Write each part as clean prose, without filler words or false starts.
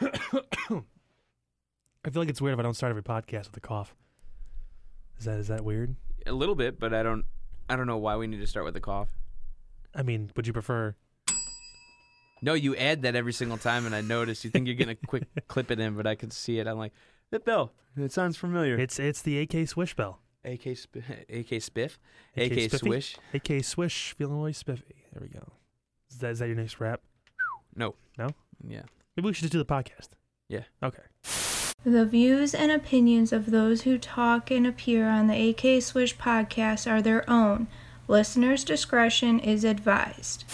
I feel like it's weird if I don't start every podcast with a cough. Is that weird? A little bit, but I don't know why we need to start with a cough. I mean, would you prefer? No, you add that every single time, and I notice you think you're gonna quick clip it in, but I can see it. I'm like, that bell. It sounds familiar. It's the AK Swish bell. AK Spiff. AK Swish. AK Swish. Feeling really spiffy. There we go. Is that your next rap? No. No. Yeah. Maybe we should just do the podcast. Yeah. Okay. The views and opinions of those who talk and appear on the AK Swish podcast are their own. Listener's discretion is advised.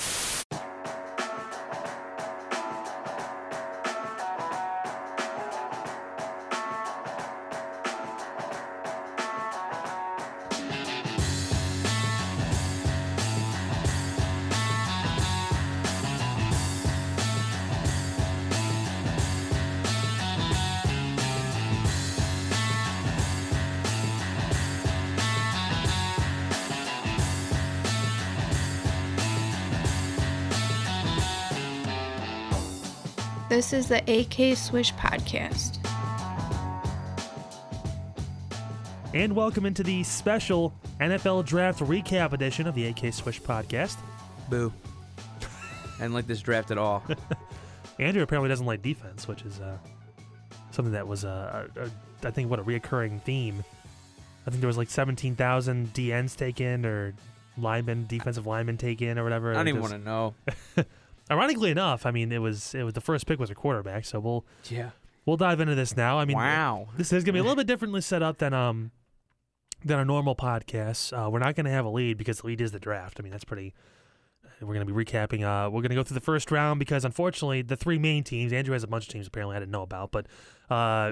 This is the AK Swish Podcast. And welcome into the special NFL Draft Recap edition of the AK Swish Podcast. Boo. I didn't like this draft at all. Andrew apparently doesn't like defense, which is something that was, I think, what a reoccurring theme. I think there was like 17,000 DNs taken or defensive linemen taken or whatever. I don't even want to know. Ironically enough, I mean, it was the first pick was a quarterback, so we'll dive into this now. I mean, wow, this is gonna be a little bit differently set up than our normal podcasts. We're not gonna have a lead because the lead is the draft. I mean, that's pretty. We're gonna be recapping. We're gonna go through the first round because unfortunately the three main teams. Andrew has a bunch of teams apparently I didn't know about, but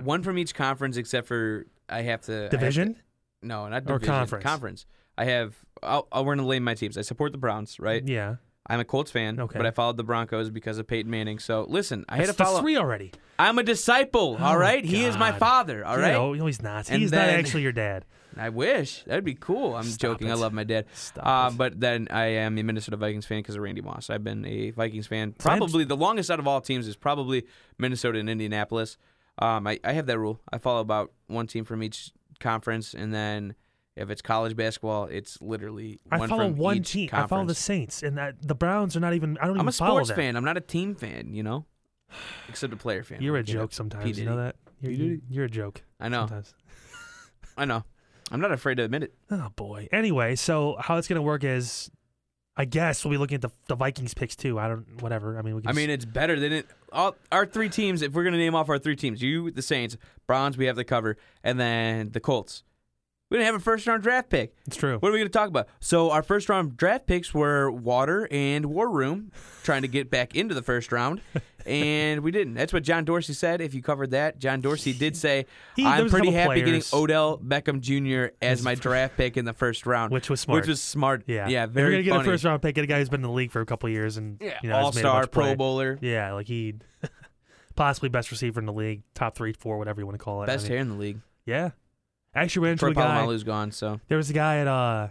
one from each conference except for I have to division. No, not division. Or conference. Conference. I have. We're gonna lay my teams. I support the Browns, right? Yeah. I'm a Colts fan, okay. But I followed the Broncos because of Peyton Manning. So, listen, I had to follow. That's three already. I'm a disciple, all right? He is my father, all right? No, he's not. He's not actually your dad. I wish. That'd be cool. I'm joking. I love my dad. But then I am a Minnesota Vikings fan because of Randy Moss. I've been a Vikings fan. Probably the longest out of all teams is probably Minnesota and Indianapolis. I have that rule. I follow about one team from each conference, and then if it's college basketball, it's literally one from each team. Conference. I follow the Saints, and the Browns are not even. I'm a sports fan. I'm not a team fan, you know, except a player fan. You're a joke sometimes. You know that. You're a joke. I know. Sometimes. I know. I'm not afraid to admit it. Oh boy. Anyway, so how it's gonna work is, I guess we'll be looking at the Vikings picks too. Whatever. I mean, we can it's better than it. All our three teams. If we're gonna name off our three teams, the Saints, Browns, we have the cover, and then the Colts. We didn't have a first-round draft pick. It's true. What are we going to talk about? So our first-round draft picks were Water and War Room, trying to get back into the first round, and we didn't. That's what John Dorsey said, if you covered that. John Dorsey did say, I'm pretty happy getting Odell Beckham Jr. as my draft pick in the first round. Which was smart. Yeah, very funny. You're going to get a first-round pick, get a guy who's been in the league for a couple of years. And, all-star, pro bowler. Yeah, like he possibly best receiver in the league, top 3, 4, whatever you want to call it. Best hair in the league. Yeah. Actually ran into a guy. Palomalu's gone, so. There was a guy at, I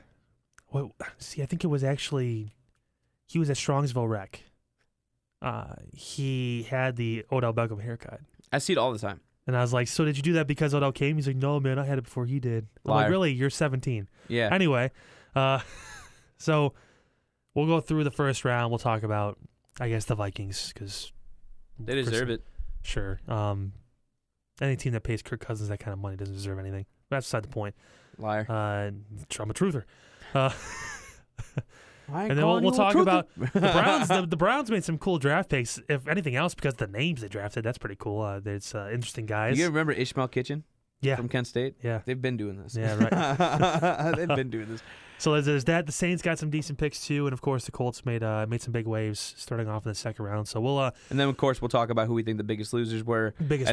think it was actually, he was at Strongsville Rec. He had the Odell Beckham haircut. I see it all the time. And I was like, so did you do that because Odell came? He's like, no, man, I had it before he did. I'm like, really? You're 17. Yeah. Anyway, so we'll go through the first round. We'll talk about, I guess, the Vikings because they deserve it. Sure. Any team that pays Kirk Cousins that kind of money doesn't deserve anything. That's beside the point. Liar. I'm a truther. And then we'll talk about the Browns. The Browns made some cool draft picks, if anything else, because the names they drafted. That's pretty cool. It's interesting guys. You remember Ishmael Kitchen? Yeah. From Kent State? Yeah. They've been doing this. Yeah, right. They've been doing this. So there's that. The Saints got some decent picks, too. And, of course, the Colts made some big waves starting off in the second round. So we'll and then, of course, we'll talk about who we think the biggest losers were. We think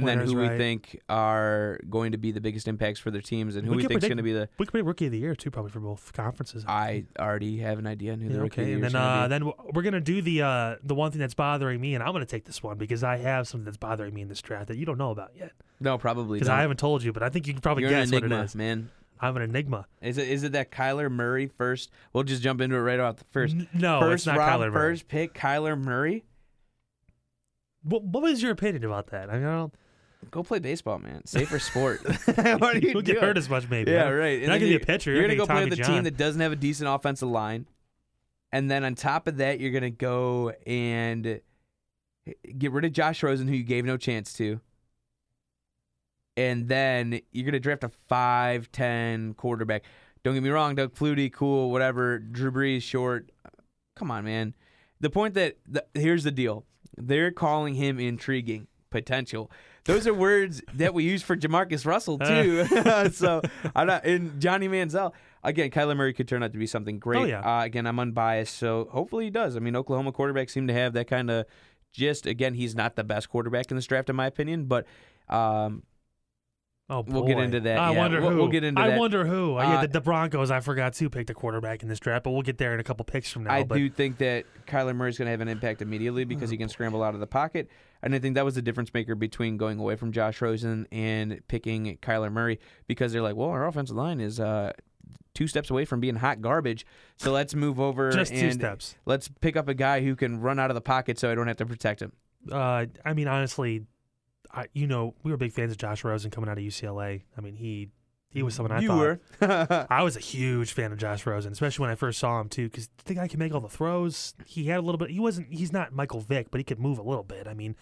are going to be the biggest impacts for their teams and who we think is going to be the – We could predict Rookie of the Year, too, probably for both conferences. I already have an idea on who the Rookie of the Year is going to be. Then we're going to do the one thing that's bothering me, and I'm going to take this one because I have something that's bothering me in this draft that you don't know about yet. No, probably not. Because I haven't told you, but I think you can probably guess what it is. Man. I'm an enigma. Is it that Kyler Murray first? We'll just jump into it right off the first. No, it's not Kyler Murray. First pick, Kyler Murray. What was your opinion about that? I mean, I don't... Go play baseball, man. Safer sport. What you get hurt as much, maybe. Yeah, right. You're not going to be a pitcher. You're going to go play with a team that doesn't have a decent offensive line. And then on top of that, you're going to go and get rid of Josh Rosen, who you gave no chance to. And then you're going to draft a 5'10" quarterback. Don't get me wrong, Doug Flutie, cool, whatever. Drew Brees, short. Come on, man. The point that here's the deal. They're calling him intriguing potential. Those are words that we use for Jamarcus Russell, too. So I'm not, and Johnny Manziel. Again, Kyler Murray could turn out to be something great. Oh, yeah. Again, I'm unbiased, so hopefully he does. I mean, Oklahoma quarterbacks seem to have that kind of gist. Again, he's not the best quarterback in this draft, in my opinion, but we'll get into that. I wonder who. The Broncos, I forgot to pick the quarterback in this draft, but we'll get there in a couple picks from now. I do think that Kyler Murray's going to have an impact immediately because he can scramble out of the pocket. And I think that was the difference maker between going away from Josh Rosen and picking Kyler Murray, because they're like, well, our offensive line is two steps away from being hot garbage, so let's move over just two steps. Let's pick up a guy who can run out of the pocket so I don't have to protect him. I mean, honestly, we were big fans of Josh Rosen coming out of UCLA. I mean, he was someone I thought. I was a huge fan of Josh Rosen, especially when I first saw him, too, because the guy could make all the throws. He had a little bit. He's not Michael Vick, but he could move a little bit. I mean,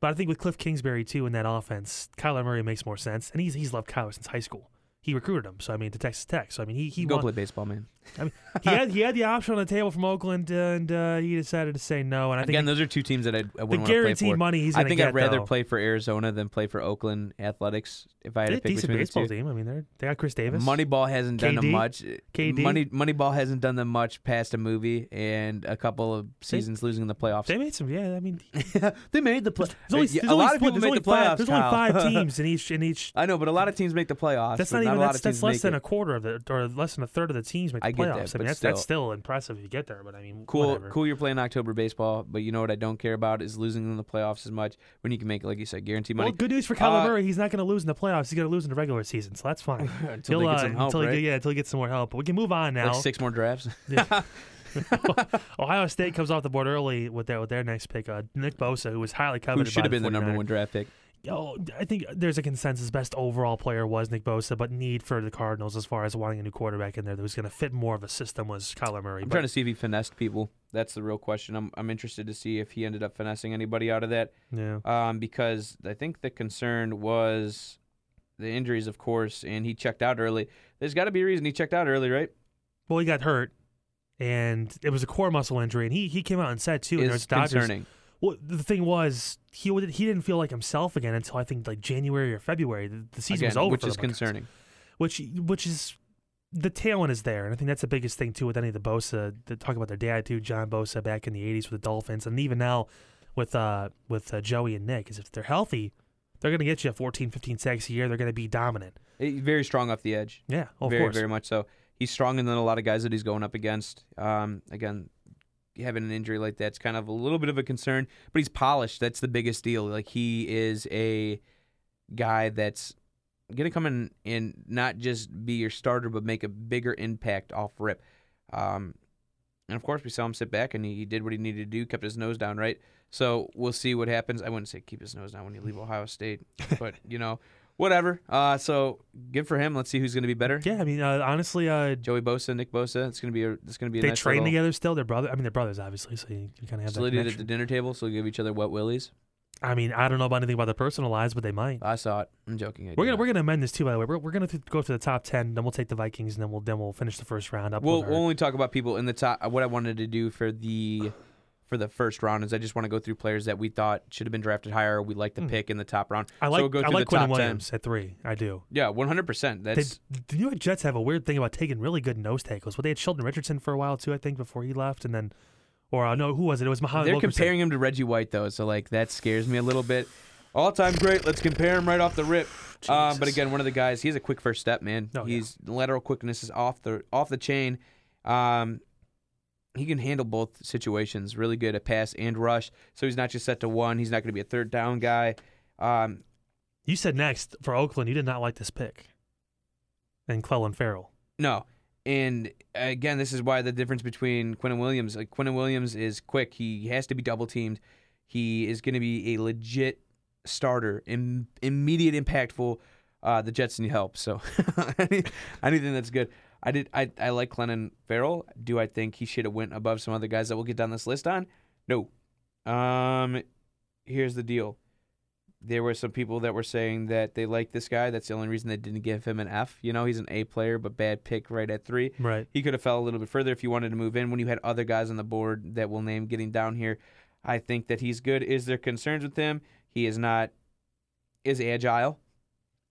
but I think with Cliff Kingsbury, too, in that offense, Kyler Murray makes more sense. And he's loved Kyler since high school. He recruited him, so I mean, to Texas Tech. So I mean, he go play baseball, man. I mean, he had the option on the table from Oakland, and he decided to say no. And I think those are two teams that I wouldn't want to play for. The guaranteed money he's going to get. I think I'd rather play for Arizona than play for Oakland Athletics. If I had to pick between the two, decent baseball team. I mean, they got Chris Davis. Moneyball hasn't done them much. Moneyball hasn't done them much past a movie and a couple of seasons losing in the playoffs. They made some. Yeah, I mean, they made the playoffs. A lot of people make the playoffs. There's only 5 teams in each. I know, but a lot of teams make the playoffs. That's not even. That's less than a quarter of the, or less than a third of the teams make the playoffs. That's still impressive if you get there. But I mean, cool. You're playing October baseball, but you know what I don't care about is losing in the playoffs as much when you can make, like you said, guaranteed money. Well, good news for Kyler Murray, he's not going to lose in the playoffs. He's going to lose in the regular season, so that's fine. Until he gets some more help. But we can move on now. Like 6 more drafts. Yeah. Ohio State comes off the board early with their next pick. Nick Bosa, who was highly coveted, who should have been the number 1 draft pick. Oh, I think there's a consensus best overall player was Nick Bosa, but need for the Cardinals as far as wanting a new quarterback in there that was going to fit more of a system was Kyler Murray. I'm trying to see if he finessed people. That's the real question. I'm interested to see if he ended up finessing anybody out of that. Yeah. Because I think the concern was the injuries, of course, and he checked out early. There's got to be a reason he checked out early, right? Well, he got hurt, and it was a core muscle injury, and he came out and said, too, and there's concerning. Well, the thing was, he didn't feel like himself again until I think like January or February. The season was over, which is concerning. Which is the talent is there, and I think that's the biggest thing too with any of the Bosa. They talk about their dad too, John Bosa, back in the '80s with the Dolphins, and even now with Joey and Nick. Is if they're healthy, they're going to get you 14, 15 sacks a year. They're going to be dominant. Very strong off the edge. Yeah, of course, very much so. He's stronger than a lot of guys that he's going up against. Having an injury like that's kind of a little bit of a concern, but he's polished. That's the biggest deal. Like, he is a guy that's going to come in and not just be your starter, but make a bigger impact off rip. And of course, we saw him sit back, and he did what he needed to do, kept his nose down, right? So we'll see what happens. I wouldn't say keep his nose down when you leave Ohio State, but, whatever. So good for him. Let's see who's going to be better. Yeah, I mean, honestly, Joey Bosa, Nick Bosa. It's going to be. They train together still. They're brothers, obviously. So you kind of have that connection. They did at the dinner table, so they give each other wet willies. I mean, I don't know about anything about their personal lives, but they might. I saw it. I'm joking. We're gonna amend this too. By the way, we're gonna go to the top 10. Then we'll take the Vikings, and then we'll finish the first round up. We'll only talk about people in the top. What I wanted to do for the first round is I just want to go through players that we thought should have been drafted higher. We like to pick in the top round. I like Quinnen Williams at 3. I do. Yeah, 100%. The New York Jets have a weird thing about taking really good nose tackles. Well, they had Sheldon Richardson for a while too, I think, before he left, and then, or no, who was it? It was Mohamed. They're Wilkerson. Comparing him to Reggie White though, so like that scares me a little bit. All time great. Let's compare him right off the rip. But again, one of the guys. He has a quick first step, man. Oh, he's lateral quickness is off the chain. He can handle both situations, really good at pass and rush, so he's not just set to one. He's not going to be a third down guy. You said next for Oakland, you did not like this pick. And Clelin Ferrell. No, and again, this is why the difference between Quinnen Williams. Like, Quinnen Williams is quick. He has to be double-teamed. He is going to be a legit starter, immediate, impactful. The Jets need help, so anything that's good. I like Clelin Ferrell. Do I think he should have went above some other guys that we'll get down this list on? No. Here's the deal. There were some people that were saying that they like this guy. That's the only reason they didn't give him an F. You know, he's an A player, but bad pick right at 3. Right. He could have fell a little bit further if you wanted to move in when you had other guys on the board that we'll name getting down here. I think that he's good. Is there concerns with him? He is not is agile.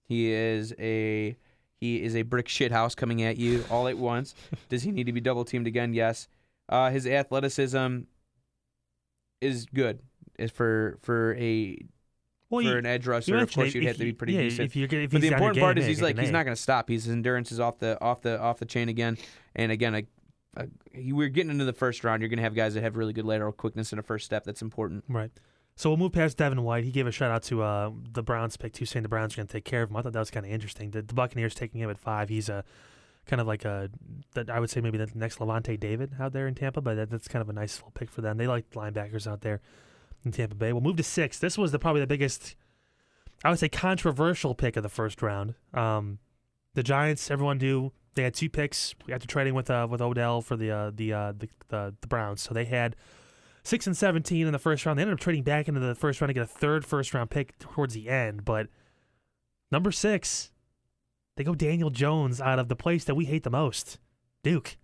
He is a brick shithouse coming at you all at once. Does he need to be double teamed again? Yes. His athleticism is good. Is for an edge rusher, of course, you'd have to be pretty decent. If but the important game, part is he's not going to stop. His endurance is off the chain again and again. We're getting into the first round. You're going to have guys that have really good lateral quickness in a first step. That's important. Right. So we'll move past Devin White. He gave a shout out to the Browns pick too, saying the Browns are going to take care of him. I thought that was kind of interesting. The Buccaneers taking him at 5. He's a kind of like I would say maybe the next Lavonte David out there in Tampa, but that's kind of a nice little pick for them. They like linebackers out there in Tampa Bay. We'll move to 6. This was probably the biggest, I would say, controversial pick of the first round. The Giants, everyone knew they had 2 picks after trading with Odell for the Browns. So they had 6 and 17 in the first round. They ended up trading back into the first round to get a third first round pick towards the end. But number 6, they go Daniel Jones out of the place that we hate the most, Duke.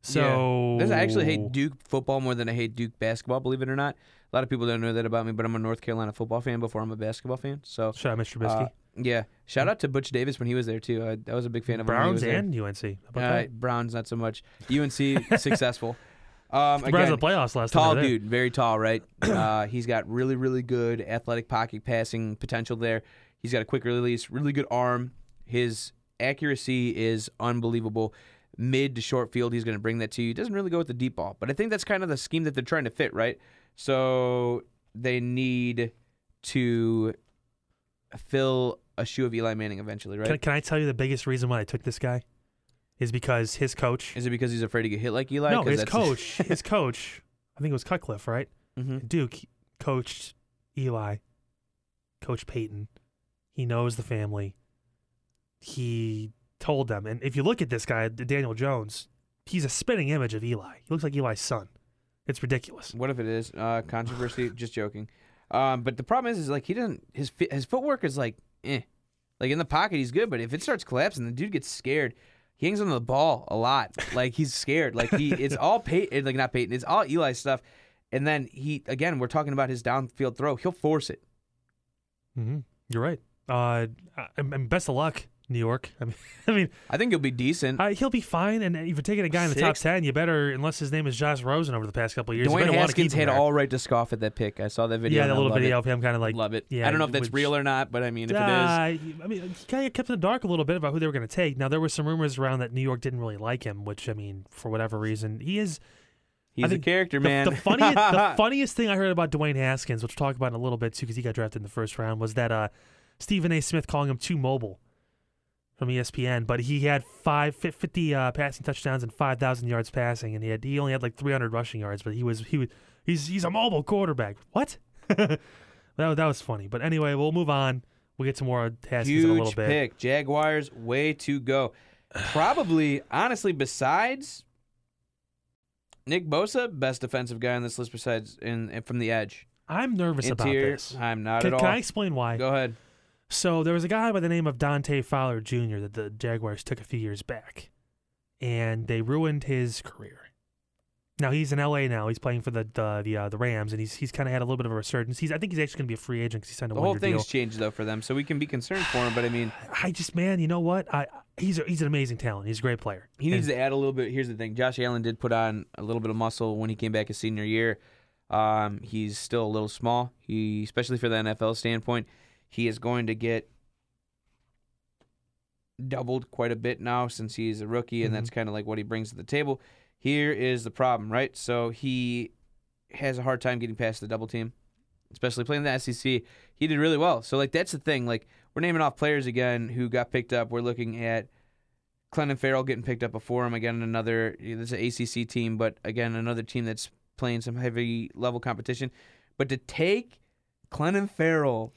So yeah. I actually hate Duke football more than I hate Duke basketball, believe it or not. A lot of people don't know that about me, but I'm a North Carolina football fan before I'm a basketball fan. So shout out Mr. Trubisky. Yeah. Shout out to Butch Davis when he was there too. I was a big fan of Browns and there. UNC. How about that? Browns not so much. UNC successful. Browns in the playoffs last time. Tall dude, very tall, right? He's got really, really good athletic pocket passing potential there. He's got a quick release, really good arm. His accuracy is unbelievable. Mid to short field, he's going to bring that to you. Doesn't really go with the deep ball, but I think that's kind of the scheme that they're trying to fit, right? So they need to fill a shoe of Eli Manning eventually, right? Can I tell you the biggest reason why I took this guy is because his coach. Is it because he's afraid to get hit like Eli? No, his coach. I think it was Cutcliffe, right? Mm-hmm. Duke coached Eli, coached Peyton. He knows the family. He told them, and if you look at this guy, Daniel Jones, he's a spitting image of Eli. He looks like Eli's son. It's ridiculous. What if it is controversy? Just joking. But the problem is like he doesn't. His footwork is like, like in the pocket he's good, but if it starts collapsing, the dude gets scared. He hangs on the ball a lot. Like he's scared. Like it's all Peyton. Like not Peyton. It's all Eli stuff. And then we're talking about his downfield throw. He'll force it. Mm-hmm. You're right. And best of luck, New York. I mean, I think he'll be decent. He'll be fine. And if you're taking a guy in the top 10, you better, unless his name is Josh Rosen over the past couple of years. Dwayne Haskins had all right to scoff at that pick. I saw that video. Yeah, that little video of him kind of like love it. Yeah, I don't know if that's real or not, but I mean, if it is, I mean, he kind of kept in the dark a little bit about who they were going to take. Now there were some rumors around that New York didn't really like him, which I mean, for whatever reason, he's a character, man. The funniest thing I heard about Dwayne Haskins, which we'll talk about in a little bit too, because he got drafted in the first round, was that Stephen A. Smith calling him too mobile. From ESPN, but he had 50 passing touchdowns and 5,000 yards passing, and he only had like 300 rushing yards. But he's a mobile quarterback. What? that was funny. But anyway, we'll move on. We'll get some more Haskins in a little bit. Huge pick, Jaguars, way to go. Probably, honestly, besides Nick Bosa, best defensive guy on this list besides and from the edge. I'm nervous about this. I'm not at all. Can I explain why? Go ahead. So there was a guy by the name of Dante Fowler Jr. that the Jaguars took a few years back, and they ruined his career. Now he's in L.A. now. He's playing for the Rams, and he's kind of had a little bit of a resurgence. I think he's actually going to be a free agent because he signed a one-year deal. The whole thing's changed, though, for them, so we can be concerned for him, but I mean... you know what? He's an amazing talent. He's a great player. He needs to add a little bit. Here's the thing. Josh Allen did put on a little bit of muscle when he came back his senior year. He's still a little small, especially for the NFL standpoint. He is going to get doubled quite a bit now since he's a rookie, and that's kind of like what he brings to the table. Here is the problem, right? So he has a hard time getting past the double team, especially playing the SEC. He did really well. So, like, that's the thing. Like, we're naming off players again who got picked up. We're looking at Clelin Ferrell getting picked up before him. Again, this is an ACC team, but, again, another team that's playing some heavy-level competition. But to take Clelin Ferrell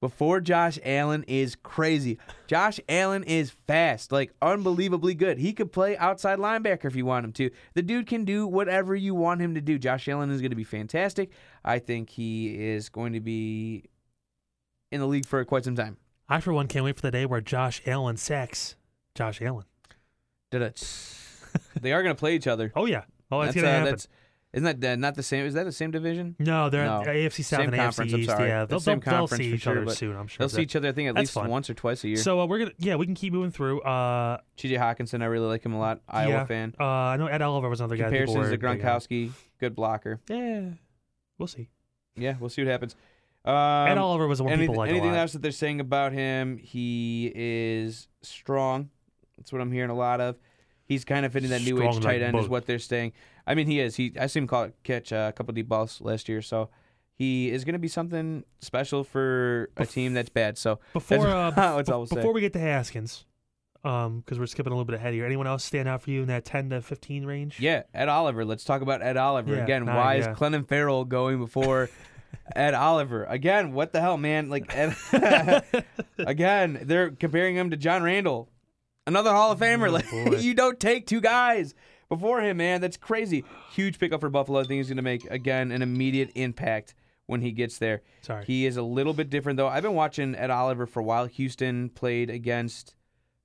before Josh Allen is crazy. Josh Allen is fast, like unbelievably good. He could play outside linebacker if you want him to. The dude can do whatever you want him to do. Josh Allen is going to be fantastic. I think he is going to be in the league for quite some time. I, for one, can't wait for the day where Josh Allen sacks Josh Allen. They are going to play each other. Oh, yeah. Oh, that's going to happen. Isn't that not the same? Is that the same division? No, they're no. AFC South and AFC East. Yeah, they'll see each other soon, I'm sure. They'll see each other, I think, at least once or twice a year. So we can keep moving through. T.J. Hockenson, I really like him a lot. Iowa fan. I know Ed Oliver was another guy. Comparisons to Gronkowski, good blocker. Yeah, we'll see. Yeah, we'll see what happens. Ed Oliver was the one people liked a lot. Anything else that they're saying about him? He is strong. That's what I'm hearing a lot of. He's kind of fitting that new age tight end is what they're saying. I mean, he is. I seen him catch a couple deep balls last year, so he is going to be something special for a team that's bad. So before we get to Haskins, because we're skipping a little bit ahead here, anyone else stand out for you in that 10 to 15 range? Yeah, Ed Oliver. Let's talk about Ed Oliver again. Why is Clelin Ferrell going before Ed Oliver again? What the hell, man? Like again, they're comparing him to John Randall. Another Hall of Famer. You don't take two guys before him, man. That's crazy. Huge pickup for Buffalo. I think he's going to make, again, an immediate impact when he gets there. Sorry. He is a little bit different, though. I've been watching Ed Oliver for a while. Houston played against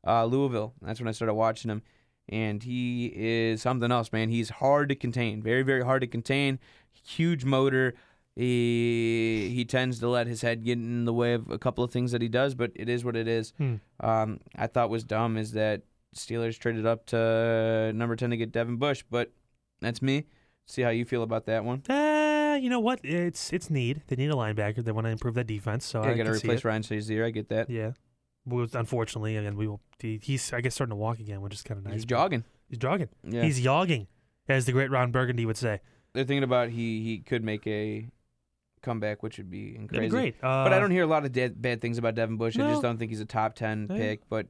Louisville. That's when I started watching him. And he is something else, man. He's hard to contain. Very, very hard to contain. Huge motor. He tends to let his head get in the way of a couple of things that he does, but it is what it is. I thought was dumb is that Steelers traded up to number 10 to get Devin Bush, but that's me. See how you feel about that one. You know what? It's need. They need a linebacker. They want to improve that defense. So I got to replace Ryan Shazier. I get that. Yeah. Well, unfortunately, again, he's I guess starting to walk again, which is kind of nice. He's jogging. Yeah. He's yogging, as the great Ron Burgundy would say. They're thinking about he could make a comeback, which would be crazy. Great. But I don't hear a lot of bad things about Devin Bush. No. I just don't think he's a top 10 pick. But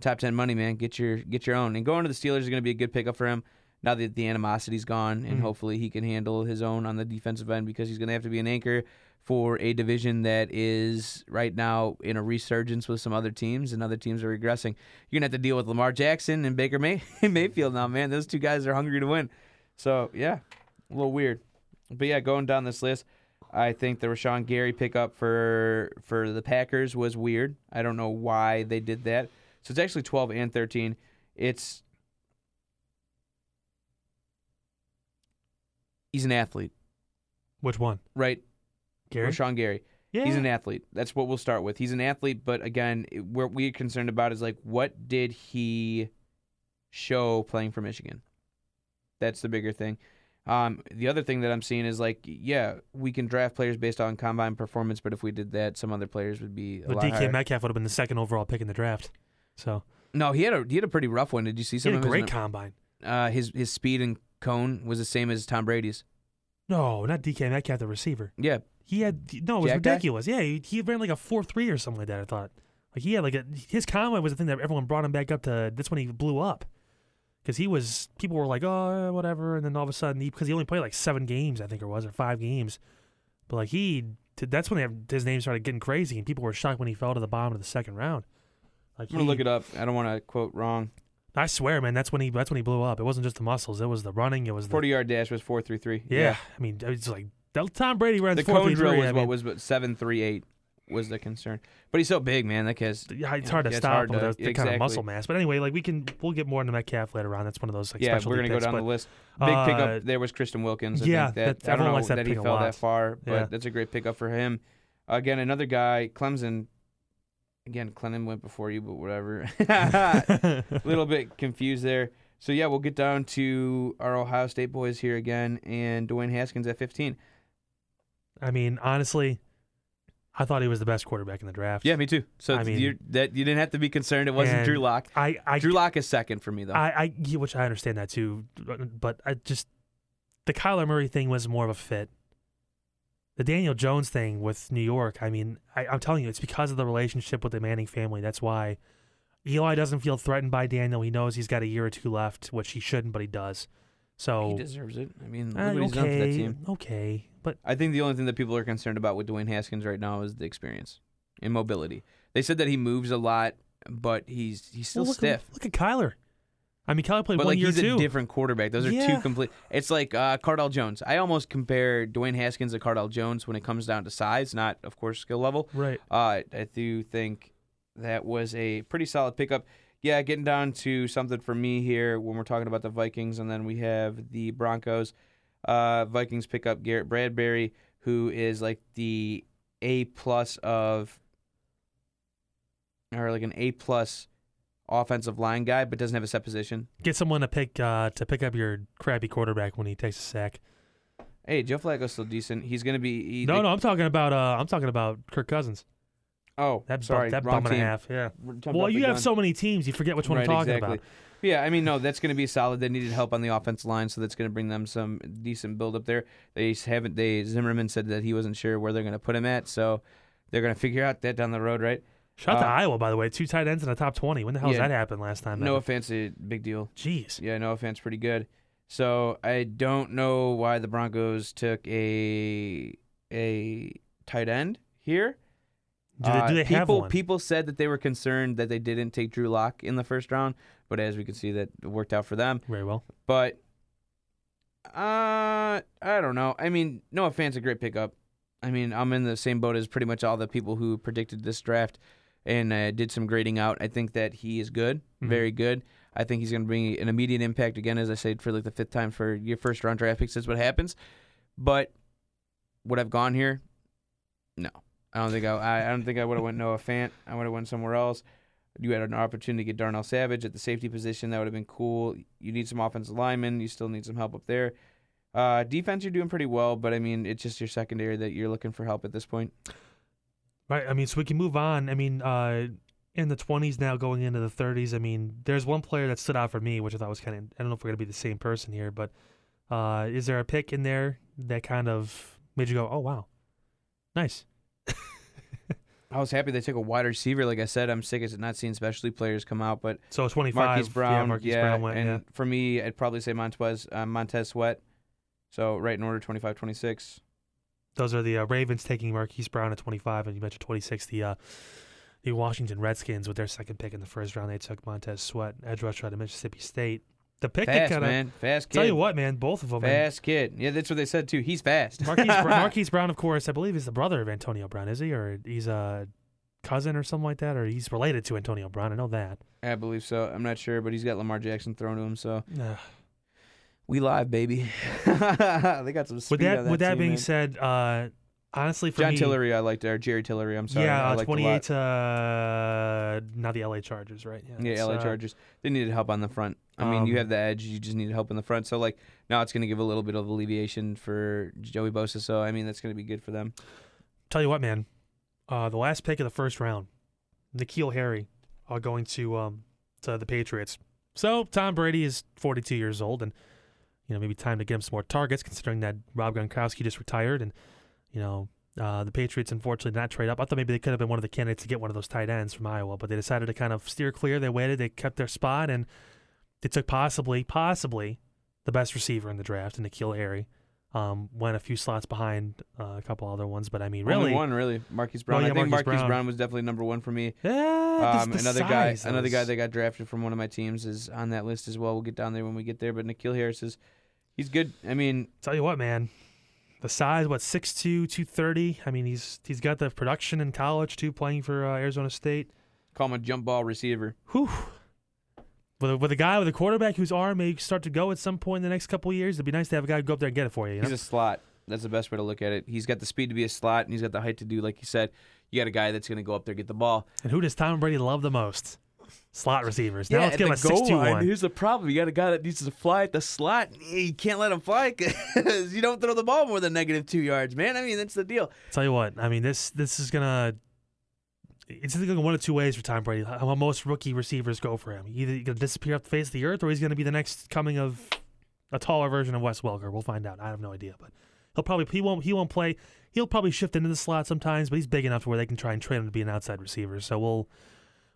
top 10 money, man. Get your own. And going to the Steelers is going to be a good pickup for him. Now that the animosity's gone, and hopefully he can handle his own on the defensive end, because he's going to have to be an anchor for a division that is right now in a resurgence with some other teams, and other teams are regressing. You're going to have to deal with Lamar Jackson and Baker Mayfield now, man. Those two guys are hungry to win. So yeah, a little weird. But yeah, going down this list. I think the Rashan Gary pickup for the Packers was weird. I don't know why they did that. So it's actually 12 and 13. He's an athlete. Which one? Right. Gary? Rashan Gary. Yeah. He's an athlete. That's what we'll start with. He's an athlete, but again, what we're concerned about is, like, what did he show playing for Michigan? That's the bigger thing. The other thing that I'm seeing is, like, yeah, we can draft players based on combine performance, but if we did that, some other players would be a lot higher. But DK Metcalf would have been the second overall pick in the draft. So no, he had a pretty rough one. Did you see some of his? He had a great combine. His speed and cone was the same as Tom Brady's. No, not DK Metcalf, the receiver. Yeah, it was Jack ridiculous. Guy? Yeah, he ran like a 4.3 or something like that. I thought his combine was the thing that everyone brought him back up to. That's when he blew up. Because people were like, oh, whatever, and then all of a sudden, because he only played like 7 games, I think it was, or 5 games. But like that's when his name started getting crazy, and people were shocked when he fell to the bottom of the second round. Like, I'm going to look it up. I don't want to quote wrong. I swear, man, that's when he blew up. It wasn't just the muscles. It was the running. It was the 40-yard dash was 4.33. Yeah. I mean, it's like Tom Brady runs 4.33. The cone drill was 7.38. Was the concern, but he's so big, man. That guy's it's hard to stop with that kind of muscle mass. But anyway, like we'll get more into Metcalf later on. That's one of those specialty we're gonna picks, go down the list. Big pickup there was Christian Wilkins. I don't know that he fell that far, but that's a great pickup for him. Again, another guy, Clemson. Again, Clemson went before you, but whatever. A little bit confused there. So yeah, we'll get down to our Ohio State boys here again, and Dwayne Haskins at 15. I mean, honestly. I thought he was the best quarterback in the draft. Yeah, me too. So I mean, you didn't have to be concerned. It wasn't Drew Lock. Drew Lock is second for me, though. Which I understand that too. But the Kyler Murray thing was more of a fit. The Daniel Jones thing with New York, I mean, I'm telling you, it's because of the relationship with the Manning family. That's why Eli doesn't feel threatened by Daniel. He knows he's got a year or two left, which he shouldn't, but he does. So he deserves it. I mean, look what he's done for that team. Okay. But I think the only thing that people are concerned about with Dwayne Haskins right now is the experience and mobility. They said that he moves a lot, but he's still stiff. Look at Kyler. I mean, Kyler played but 1 year, too. But he's a different quarterback. Those are two complete... It's like Cardale Jones. I almost compare Dwayne Haskins to Cardale Jones when it comes down to size, not, of course, skill level. Right. I do think that was a pretty solid pickup. Yeah, getting down to something for me here when we're talking about the Vikings, and then we have the Broncos. Vikings pick up Garrett Bradbury, who is like the A-plus of... or like an A-plus... offensive line guy, but doesn't have a set position. Get someone to pick up your crappy quarterback when he takes a sack. Hey, Joe Flacco's still decent. He's going to be. I'm talking about Kirk Cousins. Oh, that bum and a half. Yeah. Well, you have so many teams, you forget which one I'm talking about. Yeah, I mean, no, that's going to be solid. They needed help on the offensive line, so that's going to bring them some decent build up there. Zimmerman said that he wasn't sure where they're going to put him at, so they're going to figure out that down the road, right? Shout out to Iowa, by the way. 2 tight ends in the top 20. When the hell did that happen last time? No offense, big deal. Jeez. Yeah, no offense, pretty good. So I don't know why the Broncos took a tight end here. Do they have one? People said that they were concerned that they didn't take Drew Lock in the first round, but as we can see, that worked out for them. Very well. But I don't know. I mean, no offense, a great pickup. I mean, I'm in the same boat as pretty much all the people who predicted this draft and did some grading out. I think that he is good, very good. I think he's going to bring an immediate impact again, as I said, for like the 5th time for your first-round draft picks. That's what happens. But would I have gone here? No. I don't think I would have went Noah Fant. I would have went somewhere else. You had an opportunity to get Darnell Savage at the safety position. That would have been cool. You need some offensive linemen. You still need some help up there. Defense, you're doing pretty well, but I mean, it's just your secondary that you're looking for help at this point. Right. I mean, so we can move on. I mean, in the 20s now going into the 30s, I mean, there's one player that stood out for me, which I thought was kind of, I don't know if we're going to be the same person here, but is there a pick in there that kind of made you go, oh, wow, nice? I was happy they took a wide receiver. Like I said, I'm sick as not seeing specialty players come out, but. So 25. Marquise Brown went, and for me, I'd probably say Montez Sweat. So, right in order, 25, 26. Those are the Ravens taking Marquise Brown at 25, and you mentioned 26, the Washington Redskins with their second pick in the first round. They took Montez Sweat, edge rusher out of Mississippi State. The pick that kind of. Fast, man. Fast kid. Tell you what, man, both of them. Fast kid. Yeah, that's what they said, too. He's fast. Marquise Brown, of course, I believe is the brother of Antonio Brown, is he? Or he's a cousin or something like that? Or he's related to Antonio Brown. I know that. I believe so. I'm not sure, but he's got Lamar Jackson thrown to him, so. We live, baby. They got some speed on that. With that team, being said, honestly, for me, Tillery, I liked there. Jerry Tillery, I'm sorry. Yeah, 28. Not the LA Chargers, right? Yeah, LA Chargers. They needed help on the front. I mean, you have the edge, you just need help in the front. So, like, now it's going to give a little bit of alleviation for Joey Bosa. So, I mean, that's going to be good for them. Tell you what, man. The last pick of the first round, N'Keal Harry, are going to the Patriots. So Tom Brady is 42 years old and. You know, maybe time to get him some more targets, considering that Rob Gronkowski just retired, and you know the Patriots unfortunately did not trade up. I thought maybe they could have been one of the candidates to get one of those tight ends from Iowa, but they decided to kind of steer clear. They waited, they kept their spot, and they took possibly the best receiver in the draft, in N'Keal Harry. Went a few slots behind a couple other ones, but I mean, really, only one really, Marquise Brown. Oh, yeah, I think Marquise Brown was definitely number one for me. Yeah, another guy that got drafted from one of my teams is on that list as well. We'll get down there when we get there. But N'Keal Harris is, he's good. I mean, tell you what, man, the size, 6'2", 230. I mean, he's got the production in college too, playing for Arizona State. Call him a jump ball receiver. Whew. With a guy, with a quarterback whose arm may start to go at some point in the next couple of years, it'd be nice to have a guy go up there and get it for you. He's a slot. That's the best way to look at it. He's got the speed to be a slot, and he's got the height to do, like you said. You got a guy that's going to go up there, get the ball. And who does Tom Brady love the most? Slot receivers. Now let's give him a 6-2-1. Here's the problem. You got a guy that needs to fly at the slot. You can't let him fly because you don't throw the ball more than -2 yards, man. I mean, that's the deal. Tell you what. I mean, this is going to... It's either going one of two ways for Tom Brady. How most rookie receivers go for him. Either he's going to disappear off the face of the earth, or he's going to be the next coming of a taller version of Wes Welker. We'll find out. I have no idea, but he won't play. He'll probably shift into the slot sometimes, but he's big enough to where they can try and train him to be an outside receiver. So we'll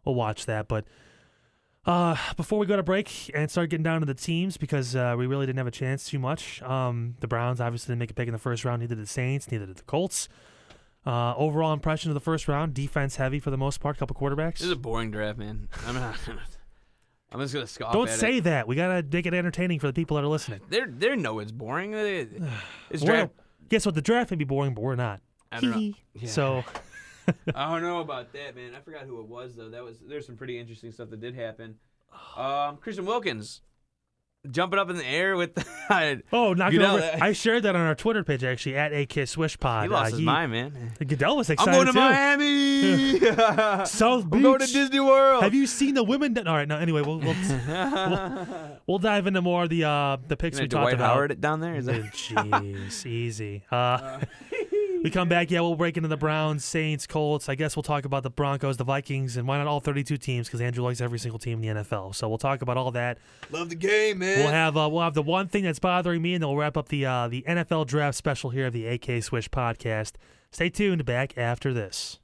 watch that. But Before we go to break and start getting down to the teams, because we really didn't have a chance too much. The Browns obviously didn't make a pick in the first round. Neither did the Saints. Neither did the Colts. Overall impression of the first round, defense heavy for the most part, couple quarterbacks. This is a boring draft, man. I'm just gonna scoff. Don't at say it. That. We gotta make it entertaining for the people that are listening. They know it's boring. It's draft. Well, guess what? The draft may be boring, but we're not. I don't know. Yeah. So I don't know about that, man. I forgot who it was though. There's some pretty interesting stuff that did happen. Christian Wilkins jumping up in the air with the knocking over. I shared that on our Twitter page actually at AKSwishPod. He lost his mind, man. Goodell was excited. I'm going to Miami. South Beach. I'm going to Disney World. Have you seen the women? All right, no. Anyway, we'll dive into more of the picks we talked about. Howard down there. Is that? Jeez, easy. We come back. Yeah, we'll break into the Browns, Saints, Colts. I guess we'll talk about the Broncos, the Vikings, and why not all 32 teams? Because Andrew likes every single team in the NFL. So we'll talk about all that. Love the game, man. We'll have the one thing that's bothering me, and then we'll wrap up the NFL draft special here of the AK Swish podcast. Stay tuned. Back after this.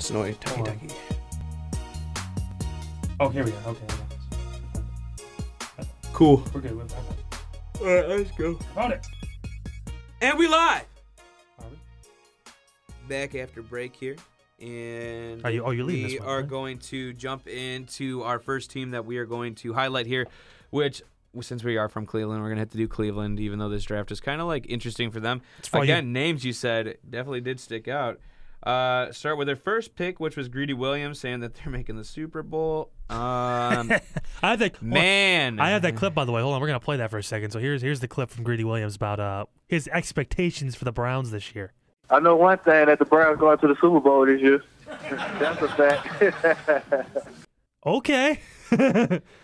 Sione Takitaki. Oh, here we go. Okay. Cool. We're good. All right, let's go. Found it. And we live. Are we? Back after break here. And you're leaving this one, we are going to jump into our first team that we are going to highlight here, which, since we are from Cleveland, we're going to have to do Cleveland, even though this draft is kind of like interesting for them. Again, names you said definitely did stick out. Start with their first pick, which was Greedy Williams, saying that they're making the Super Bowl. I have that clip, by the way. Hold on, we're gonna play that for a second. So here's the clip from Greedy Williams about his expectations for the Browns this year. I know one thing, that the Browns going to the Super Bowl this year. That's a fact. Okay.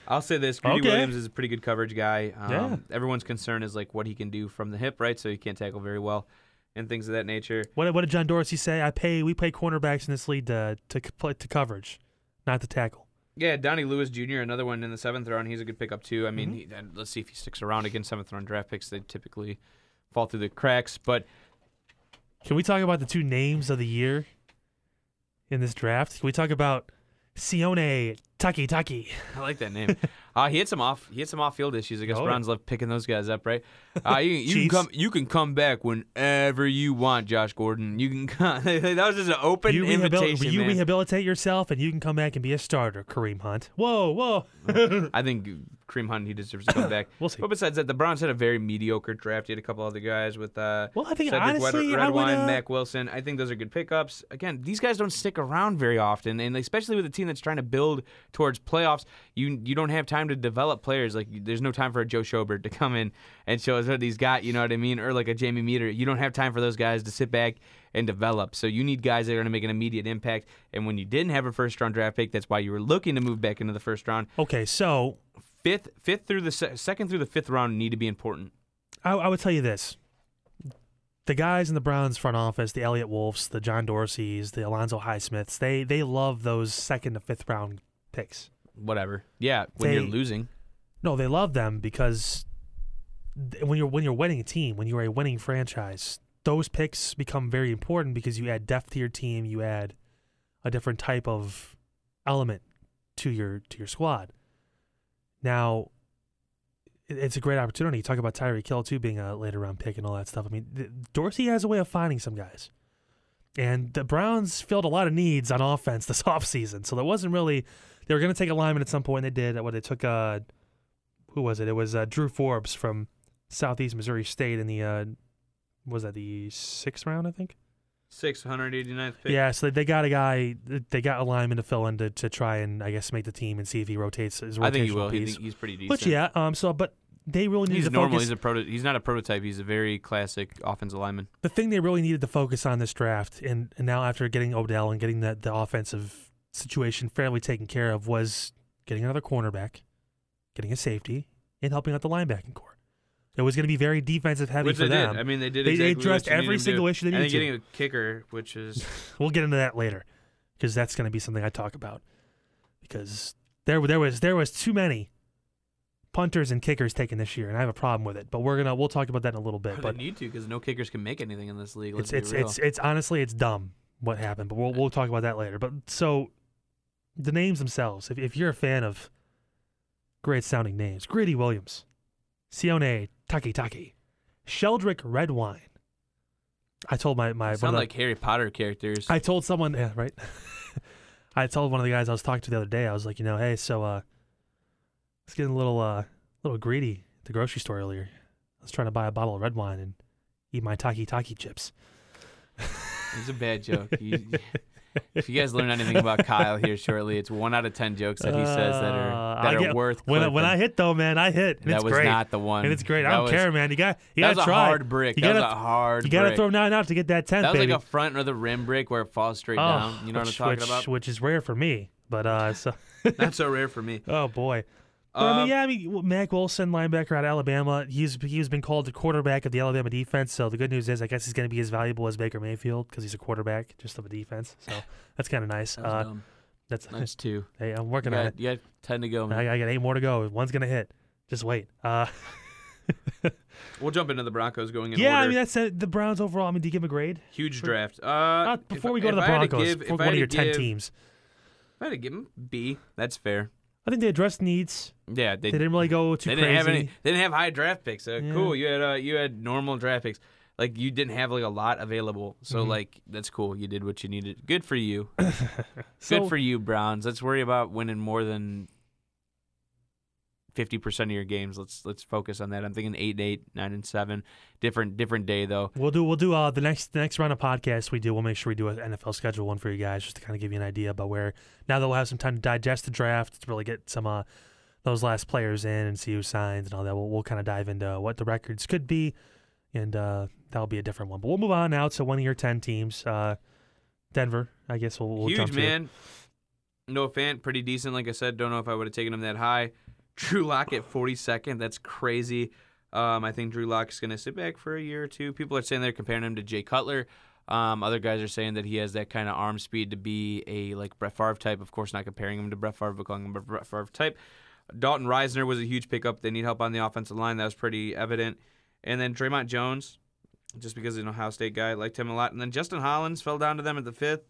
I'll say this: Greedy Williams is a pretty good coverage guy. Everyone's concern is like what he can do from the hip, right? So he can't tackle very well and things of that nature. What did John Dorsey say? We pay cornerbacks in this league to coverage, not to tackle. Yeah, Donnie Lewis Jr., another one in the 7th round. He's a good pickup too. I mean, let's see if he sticks around. Again, 7th round draft picks, they typically fall through the cracks. But can we talk about the two names of the year in this draft? Can we talk about Sione Takitaki? I like that name. He had some off field issues. I guess Browns love picking those guys up, right? You can come back whenever you want, Josh Gordon. You can come. That was just an open invitation. You rehabilitate yourself, and you can come back and be a starter, Kareem Hunt. Whoa. I think Kareem Hunt, he deserves to come back. We'll see. But besides that, the Browns had a very mediocre draft. You had a couple other guys with Mack Wilson. I think those are good pickups. Again, these guys don't stick around very often, and especially with a team that's trying to build towards playoffs, you don't have time to develop players. Like, there's no time for a Joe Schobert to come in and show us what he's got, you know what I mean? Or like a Jamie Meter. You don't have time for those guys to sit back and develop. So you need guys that are going to make an immediate impact. And when you didn't have a first-round draft pick, that's why you were looking to move back into the first round. Okay, so second through the 5th round need to be important. I would tell you this. The guys in the Browns front office, the Elliott Wolfs, the John Dorseys, the Alonzo Highsmiths, they love those 2nd to 5th round picks. Whatever. Yeah, when you're losing. No, they love them because when you're winning a team, when you're a winning franchise, those picks become very important because you add depth to your team, you add a different type of element to your squad. Now, it's a great opportunity. You talk about Tyreek Hill too being a later round pick and all that stuff. I mean, Dorsey has a way of finding some guys. And the Browns filled a lot of needs on offense this offseason. So there wasn't really. They were going to take a lineman at some point. They did. They took who was it? It was Drew Forbes from Southeast Missouri State in the was that the 6th round? I think 689th pick. Yeah. So they got a guy. They got a lineman to fill in to try and I guess make the team and see if he rotates his rotational piece. I think he will. He's pretty decent. Which yeah. But they really needed to focus. He's not a prototype. He's a very classic offensive lineman. The thing they really needed to focus on this draft, and now after getting Odell and getting the offensive situation fairly taken care of, was getting another cornerback, getting a safety, and helping out the linebacking corps. It was going to be very defensive heavy for them. Did. I mean, they did. They addressed every single issue they needed to. And getting a kicker, which is we'll get into that later, because that's going to be something I talk about. Because there was too many punters and kickers taken this year, and I have a problem with it. But we'll talk about that in a little bit. But they need to, because no kickers can make anything in this league. It's honestly, it's dumb what happened. But we'll talk about that later. But so the names themselves, if you're a fan of great sounding names, Greedy Williams, Sione Takitaki, Sheldrick Redwine. I told my sound brother, like Harry Potter characters. I told someone, yeah, right. I told one of the guys I was talking to the other day. I was like, hey, so I was getting a little greedy at the grocery store earlier. I was trying to buy a bottle of red wine and eat my Takitaki chips. It's a bad joke. If you guys learn anything about Kyle here shortly, it's 1 out of 10 jokes that he says that are worth clipping. When I hit though, man, I hit. And that was great. Not the one. And it's great. I don't care, man. You got to try. That was a hard brick. You got to throw 9 out to get that 10. That was like a front or the rim brick where it falls straight down. You know what I'm talking about? Which is rare for me, but not so rare for me. Oh boy. Mack Wilson, linebacker out of Alabama, he's been called the quarterback of the Alabama defense, so the good news is I guess he's going to be as valuable as Baker Mayfield because he's a quarterback just of a defense, so that's kind of nice. That's nice, too. Hey, I'm working on it. You got 10 to go, man. I got 8 more to go. One's going to hit. Just wait. We'll jump into the Broncos going in order. Yeah, I mean, that's the Browns overall. I mean, do you give them a grade? Huge draft. Before we go to the Broncos, for one of your 10 teams. I had to give them B. That's fair. I think they addressed needs. Yeah, they didn't really go too crazy. They didn't have high draft picks. Cool, you had normal draft picks. Like you didn't have like a lot available. So that's cool. You did what you needed. Good for you. Good for you, Browns. Let's worry about winning more than 50% of your games. Let's focus on that. I'm thinking 8-8, 9-7. Different day though. We'll do the next round of podcasts we do. We'll make sure we do an NFL schedule one for you guys just to kind of give you an idea about where. Now that we'll have some time to digest the draft, to really get some those last players in and see who signs and all that. We'll kind of dive into what the records could be, and that'll be a different one. But we'll move on now to one of your 10 teams, Denver. I guess we'll huge jump to man. It. Noah Fant, pretty decent. Like I said, don't know if I would have taken him that high. Drew Lock at 42nd. That's crazy. I think Drew Lock is going to sit back for a year or two. People are saying they're comparing him to Jay Cutler. Other guys are saying that he has that kind of arm speed to be a like Brett Favre type. Of course, not comparing him to Brett Favre, but calling him a Brett Favre type. Dalton Risner was a huge pickup. They need help on the offensive line. That was pretty evident. And then Draymond Jones, just because he's an Ohio State guy, liked him a lot. And then Justin Hollins fell down to them at the fifth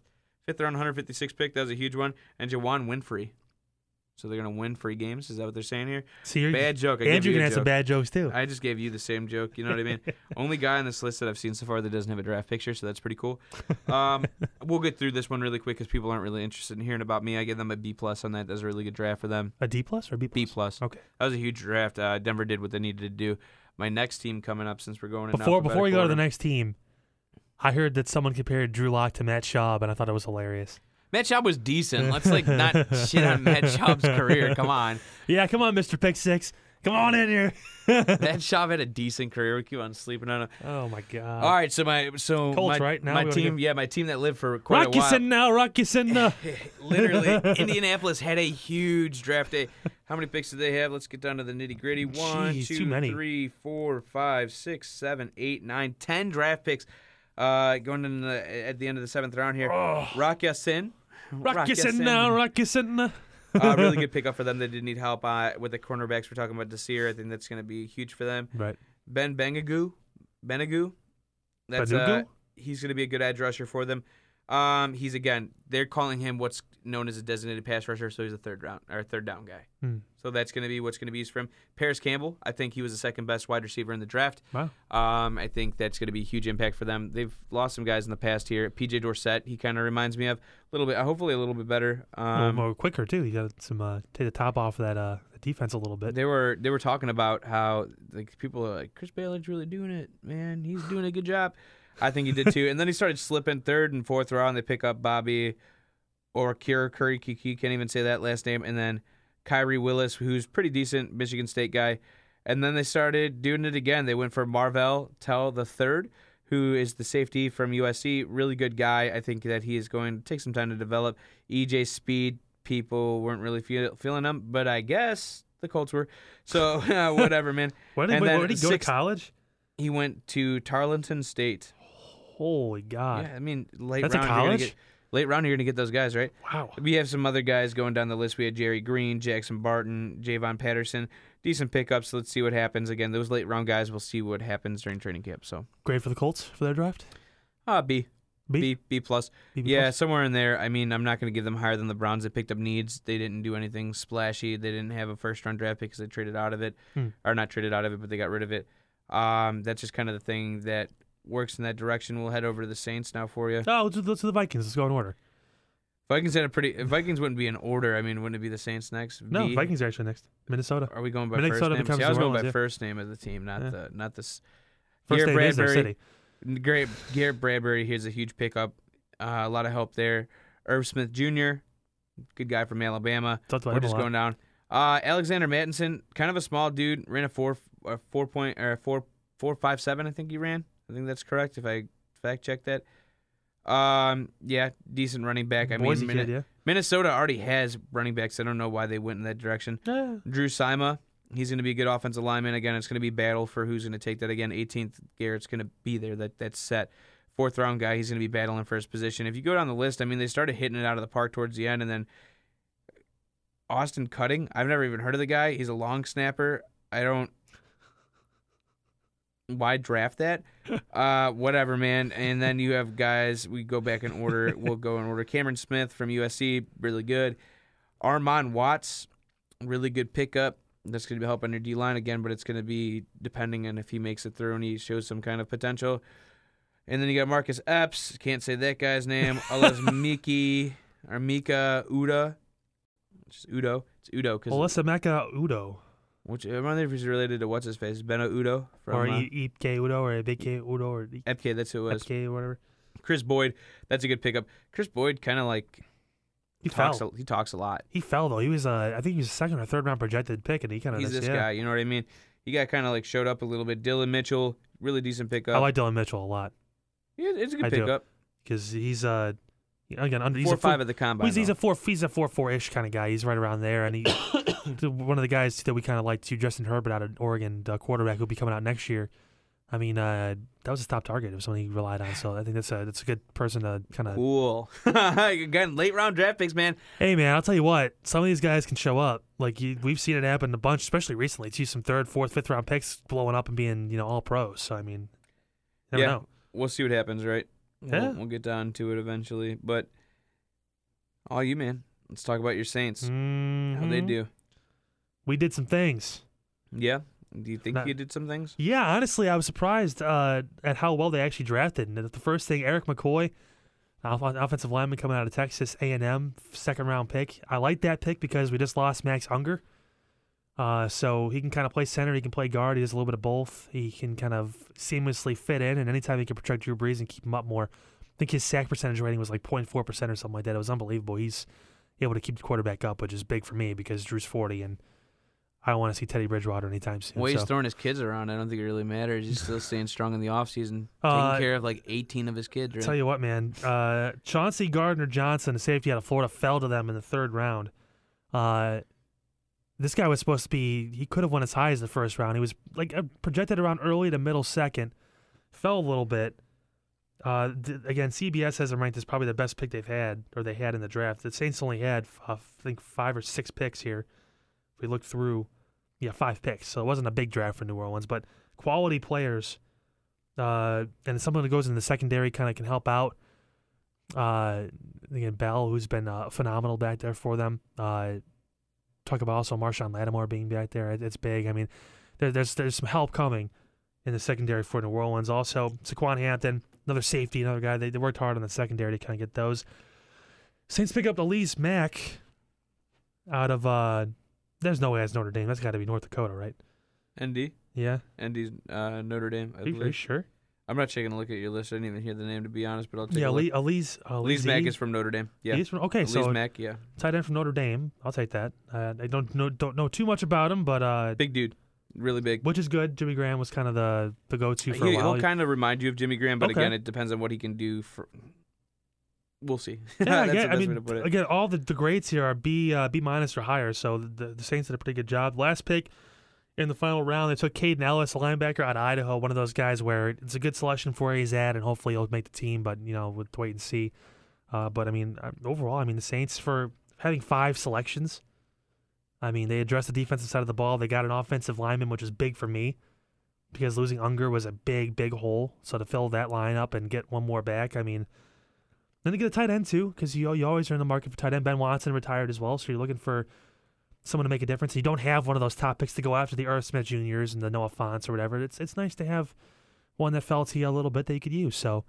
round, 156th pick. That was a huge one. And Jawan Winfrey. So they're going to win free games? Is that what they're saying here? See, bad joke. Andrew can have some bad jokes, too. I just gave you the same joke. You know what I mean? Only guy on this list that I've seen so far that doesn't have a draft picture, so that's pretty cool. We'll get through this one really quick because people aren't really interested in hearing about me. I give them a B-plus on that. That was a really good draft for them. A D-plus or B-plus? B-plus. Okay. That was a huge draft. Denver did what they needed to do. My next team coming up since we're going in Before we go to the next team, I heard that someone compared Drew Lock to Matt Schaub, and I thought it was hilarious. Matt Schaub was decent. Let's not shit on Matt Schaub's career. Come on. Yeah, come on, Mr. Pick Six. Come on in here. Matt Schaub had a decent career. We keep on sleeping on him. Oh my god. All right, so Colts, right? Now my team, my team that lived for quite a while. Rock Ya-Sin now. Literally, Indianapolis had a huge draft day. How many picks did they have? Let's get down to the nitty-gritty. 1, 2, 3, 4, 5, 6, 7, 8, 9, 10 draft picks. Going in at the end of the 7th round here. Oh. Rock Ya-Sin. Rock Ya-Sin now. Rock Ya-Sin now. Really good pickup for them. They did need help with the cornerbacks. We're talking about Desir. I think that's going to be huge for them. Right. Ben Beneghu. That's he's going to be a good edge rusher for them. He's they're calling him what's known as a designated pass rusher, so he's a third down guy. Hmm. So that's going to be what's going to be used for him. Paris Campbell, I think he was the second best wide receiver in the draft. Wow. I think that's going to be a huge impact for them. They've lost some guys in the past here. PJ Dorsett, he kind of reminds me of a little bit, hopefully a little bit better, more quicker too. He got some take the top off of that defense a little bit. They were talking about how people are like, Chris Bailey's really doing it, man. He's doing a good job. I think he did too. And then he started slipping 3rd and 4th round. They pick up Bobby or Kiri, can't even say that last name. And then Kyrie Willis, who's pretty decent Michigan State guy. And then they started doing it again. They went for Marvell Tell III, who is the safety from USC. Really good guy. I think that he is going to take some time to develop. EJ Speed, people weren't really feeling him, but I guess The Colts were. So, whatever, man. Where did he go to college? He went to Tarleton State. Holy God. Yeah, I mean, late round, you're going to get those guys, right? Wow. We have some other guys going down the list. We had Jerry Green, Jackson Barton, Javon Patterson. Decent pickups. Let's see what happens. Again, those late round guys, we'll see what happens during training camp. So, grade for the Colts for their draft? B. B plus. B plus? Somewhere in there. I mean, I'm not going to give them higher than the Browns. They picked up needs. They didn't do anything splashy. They didn't have a first-round draft pick because they traded out of it. Or not traded out of it, but they got rid of it. That's just kind of the thing that works in that direction. We'll head over to the Saints now for you. Oh, let's do the Vikings. Let's go in order. Vikings wouldn't be in order. I mean, wouldn't it be the Saints next? No, Vikings are actually next. Minnesota. Are we going by Minnesota first name? See, I was going by first name of the team, not this. First name is their city. Great. Garrett Bradbury, here's a huge pickup. A lot of help there. Irv Smith Jr., good guy from Alabama. We're just going down. Alexander Mattinson, kind of a small dude, ran a 4.457, I think he ran. I think that's correct if I fact check that. Decent running back. Minnesota already has running backs. I don't know why they went in that direction. Drew Sima. He's going to be a good offensive lineman. Again, it's going to be battle for who's going to take that. Again, 18th, Garrett's going to be there. That's set. Fourth-round guy, he's going to be battling for his position. If you go down the list, I mean, they started hitting it out of the park towards the end, and then Austin Cutting. I've never even heard of the guy. He's a long snapper. Why draft that? Whatever, man. And then you have guys. We go back in order. We'll go in order. Cameron Smith from USC, really good. Armon Watts, really good pickup. That's going to be helping your D-line again, but it's going to be depending on if he makes it through and he shows some kind of potential. And then you got Marcus Epps. Can't say that guy's name. Olasemeka Udoh. Which, I wonder if he's related to what's-his-face, Beno Udoh. Or Ipke Udoh or Ebeke Udoh. Or Epke, that's who it was. Epke or whatever. Chris Boyd, that's a good pickup. Chris Boyd kind of like... He talks a lot. He fell, though. He was, I think he was a second or third-round projected pick, and he kind of... He's this guy, you know what I mean? He got kind of like showed up a little bit. Dillon Mitchell, really decent pickup. I like Dillon Mitchell a lot. Yeah, it's a good pickup. Because he's, again, under... 4.5 at the combine. He's a 4.4-ish kind of guy. He's right around there, and he... one of the guys that we kind of like to, Justin Herbert out of Oregon, the quarterback who'll be coming out next year. I mean, that was his top target. It was something he relied on, so I think that's a good person to kind of... Cool. Again, late-round draft picks, man. Hey, man, I'll tell you what. Some of these guys can show up. Like, we've seen it happen a bunch, especially recently. It's some third, fourth, fifth-round picks blowing up and being, all pros. So, I mean, never know. We'll see what happens, right? Yeah. We'll get down to it eventually. But all you, man, let's talk about your Saints. Mm-hmm. How they do. We did some things. Yeah. Do you think you did some things? Yeah, honestly, I was surprised at how well they actually drafted. And the first thing, Eric McCoy, offensive lineman coming out of Texas A&M, second-round pick. I like that pick because we just lost Max Unger. So he can kind of play center. He can play guard. He does a little bit of both. He can kind of seamlessly fit in, and anytime he can protect Drew Brees and keep him up more. I think his sack percentage rating was like 0.4% or something like that. It was unbelievable. He's able to keep the quarterback up, which is big for me because Drew's 40 and – I don't want to see Teddy Bridgewater anytime soon. Well, he's throwing his kids around. I don't think it really matters. He's still staying strong in the offseason, taking care of like 18 of his kids. Right? Tell you what, man. Chauncey Gardner-Johnson, a safety out of Florida, fell to them in the third round. This guy was supposed to be – he could have won as high as the first round. He was like projected around early to middle second, fell a little bit. Again, CBS has him ranked as probably the best pick they've had or they had in the draft. The Saints only had, I think, 5 or 6 picks here. If we look through – 5 picks, so it wasn't a big draft for New Orleans, but quality players, and someone who goes in the secondary kind of can help out. Again, Bell, who's been phenomenal back there for them. Talk about also Marshawn Lattimore being back there. It's big. I mean, there's some help coming in the secondary for New Orleans. Also, Saquon Hampton, another safety, another guy. They worked hard on the secondary to kind of get those. Saints pick up Elise Mack out of... there's no way that's Notre Dame. That's got to be North Dakota, right? ND? Yeah. ND's Notre Dame. Are you sure? I'm not taking a look at your list. I didn't even hear the name, to be honest, but I'll take a look. Elise Mack is from Notre Dame. Yeah. Elise Mack, yeah. Tight end from Notre Dame. I'll take that. I don't know too much about him, but... big dude. Really big. Which is good. Jimmy Graham was kind of the go-to for a while. He'll kind of remind you of Jimmy Graham, but again, it depends on what he can do for... We'll see. Yeah, again, I mean, again, all the grades here are B minus or higher, so the Saints did a pretty good job. Last pick in the final round, they took Caden Ellis, a linebacker out of Idaho, one of those guys where it's a good selection for where he's at, and hopefully he'll make the team, but, you know, we'll wait and see. But, I mean, overall, I mean, the Saints, for having five selections, I mean, they addressed the defensive side of the ball. They got an offensive lineman, which is big for me, because losing Unger was a big, big hole. So to fill that line up and get one more back, I mean, then they get a tight end, too, because you always are in the market for tight end. Ben Watson retired as well, so you're looking for someone to make a difference. You don't have one of those top picks to go after the Irv Smith Juniors and the Noah Fonts or whatever. It's nice to have one that fell to you a little bit that you could use. So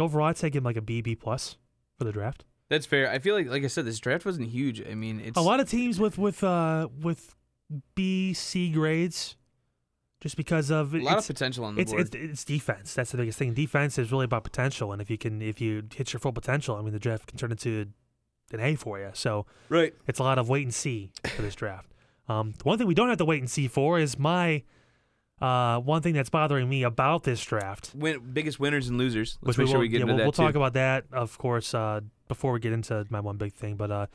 overall, I'd say give him like a B plus for the draft. That's fair. I feel like I said, this draft wasn't huge. I mean, it's a lot of teams with B, C grades, just because of a lot of potential on the board. It's defense. That's the biggest thing. Defense is really about potential, and if you hit your full potential, I mean, the draft can turn into an A for you. So right, it's a lot of wait and see for this draft. The one thing we don't have to wait and see for is my one thing that's bothering me about this draft. Biggest winners and losers. Let's make sure we get into that. We'll talk about that, of course, before we get into my one big thing, but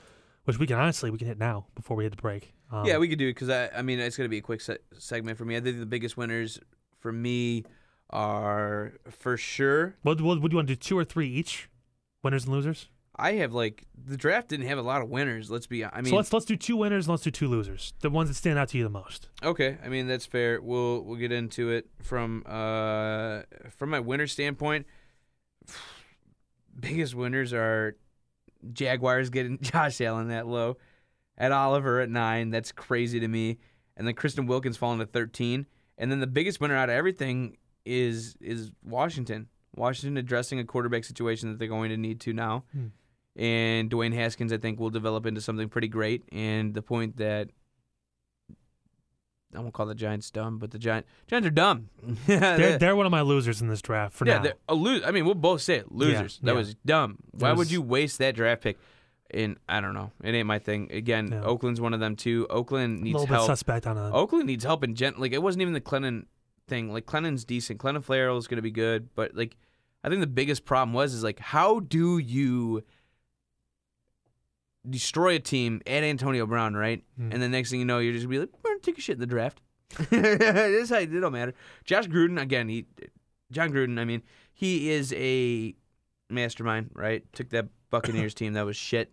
which we can hit now before we hit the break. Yeah, we could do it because I mean it's going to be a quick segment for me. I think the biggest winners for me are for sure. What do you want to do? Two or three each, winners and losers. I have the draft didn't have a lot of winners. Let's be. I mean, so let's do two winners and let's do two losers. The ones that stand out to you the most. Okay, I mean that's fair. We'll get into it from my winner standpoint. Biggest winners are Jaguars getting Josh Allen that low, Ed Oliver at 9. That's crazy to me. And then Christian Wilkins falling to 13. And then the biggest winner out of everything is Washington. Washington addressing a quarterback situation that they're going to need to now. Hmm. And Dwayne Haskins, I think, will develop into something pretty great. And the point that I won't call the Giants dumb, but the Giants are dumb. they're one of my losers in this draft for now. I mean, we'll both say it. Losers. Yeah, that was dumb. Why would you waste that draft pick? And I don't know. It ain't my thing. Again, yeah. Oakland's one of them, too. Oakland needs help. A little bit suspect on Oakland needs help in like, it wasn't even the Clelin thing. Like, Clenin's decent. Clelin Ferrell is going to be good. But, like, I think the biggest problem was how do you destroy a team at Antonio Brown, right? Mm. And the next thing you know, you're just going to be like, we're going to take a shit in the draft. It don't matter. Josh Gruden, again, he is a mastermind, right? Took that Buccaneers team that was shit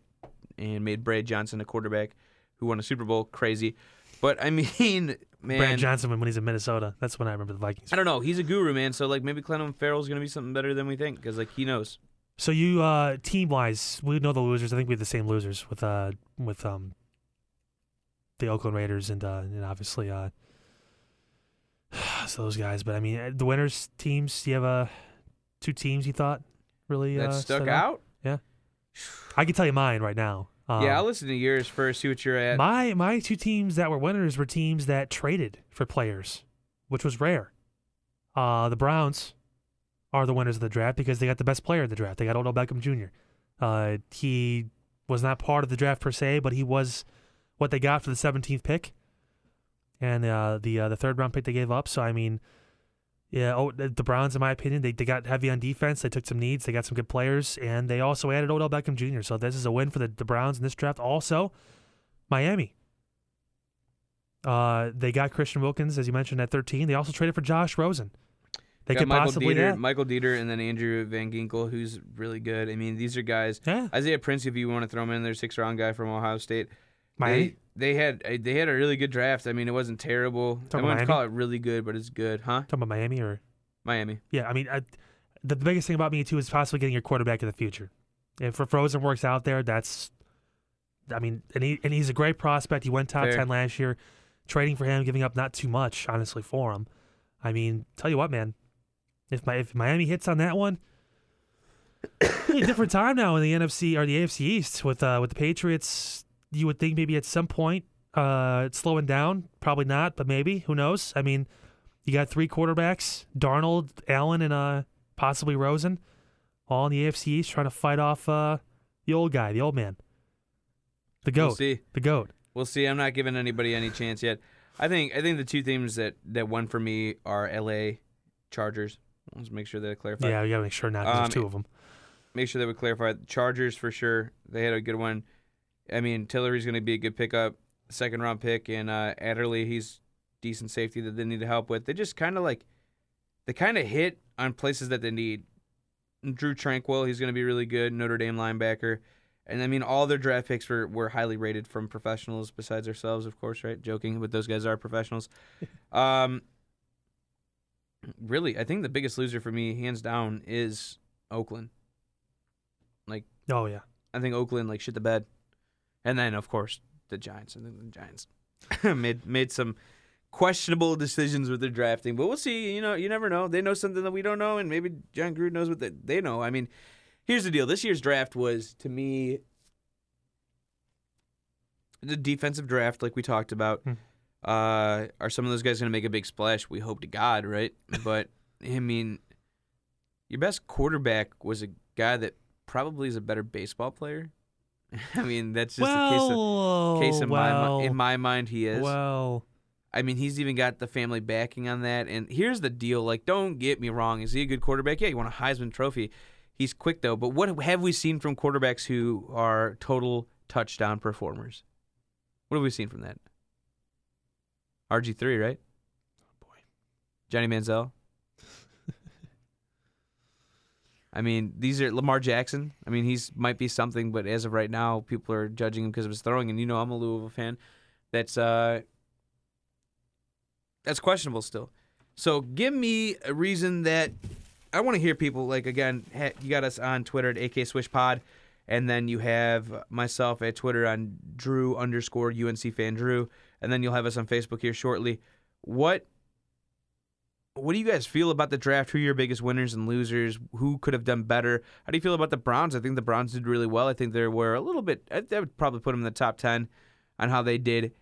and made Brad Johnson a quarterback who won a Super Bowl. Crazy. But, I mean, man. Brad Johnson when he's in Minnesota. That's when I remember the Vikings. I don't know. He's a guru, man. So, maybe Clelin Ferrell's going to be something better than we think because, he knows. So you team-wise, we know the losers. I think we have the same losers with the Oakland Raiders and obviously so those guys. But I mean, the winners teams. Do you have two teams you thought really that stuck out? Yeah, I can tell you mine right now. Yeah, I'll listen to yours first. See what you're at. My two teams that were winners were teams that traded for players, which was rare. The Browns are the winners of the draft because they got the best player in the draft. They got Odell Beckham Jr. He was not part of the draft per se, but he was what they got for the 17th pick and the third round pick they gave up. So I mean, yeah, the Browns, in my opinion, they got heavy on defense. They took some needs. They got some good players, and they also added Odell Beckham Jr. So this is a win for the Browns in this draft. Also, Miami. They got Christian Wilkins, as you mentioned, at 13. They also traded for Josh Rosen. They could possibly Michael Dieter and then Andrew Van Ginkel, who's really good. I mean, these are guys. Yeah. Isaiah Prince, if you want to throw him in there, 6th round guy from Ohio State. Miami. They had a really good draft. I mean, it wasn't terrible. I wouldn't call it really good, but it's good, huh? Talking about Miami or Miami? Yeah, I mean, the biggest thing about me too is possibly getting your quarterback in the future. If Rosen works out there, he's a great prospect. He went top 10 last year. Trading for him, giving up not too much, honestly, for him. I mean, tell you what, man. If Miami hits on that one, really different time now in the NFC or the AFC East with the Patriots. You would think maybe at some point it's slowing down. Probably not, but maybe. Who knows? I mean, you got three quarterbacks, Darnold, Allen, and possibly Rosen, all in the AFC East trying to fight off the old guy, the old man. The GOAT. We'll see. The GOAT. We'll see. I'm not giving anybody any chance yet. I think the two teams that won for me are L.A. Chargers. Let's make sure that I clarify. Yeah, we got to make sure not there's two of them. make sure that we clarify. The Chargers, for sure, they had a good one. I mean, Tillery's going to be a good pickup, second-round pick, and Adderley, he's decent safety that they need help with. They just kind of like – they kind of hit on places that they need. Drew Tranquill, he's going to be really good, Notre Dame linebacker. And, I mean, all their draft picks were highly rated from professionals besides ourselves, of course, right? Joking, but those guys are professionals. Really, I think the biggest loser for me, hands down, is Oakland. Like, oh, yeah. I think Oakland, like, shit the bed. And then, of course, the Giants. And then the Giants made some questionable decisions with their drafting. But we'll see. You know, you never know. They know something that we don't know, and maybe John Gruden knows what they know. I mean, here's the deal. This year's draft was, to me, the defensive draft, like we talked about. Are some of those guys going to make a big splash? We hope to God, right? But, I mean, your best quarterback was a guy that probably is a better baseball player. I mean, that's just in my mind, he is. Well, I mean, he's even got the family backing on that. And here's the deal. Like, don't get me wrong. Is he a good quarterback? Yeah, he won a Heisman Trophy. He's quick, though. But what have we seen from quarterbacks who are total touchdown performers? What have we seen from that? RG3, right? Oh, boy. Johnny Manziel. I mean, these are Lamar Jackson. I mean, he's might be something, but as of right now, people are judging him because of his throwing. And you know I'm a Louisville fan. That's questionable still. So give me a reason that... I want to hear people, like, again, you got us on Twitter at AKSwishPod, and then you have myself at Twitter on Drew_UNCFanDrew, and then you'll have us on Facebook here shortly. What do you guys feel about the draft? Who are your biggest winners and losers? Who could have done better? How do you feel about the Browns? I think the Browns did really well. I think they were a little bit – I would probably put them in the top 10 on how they did.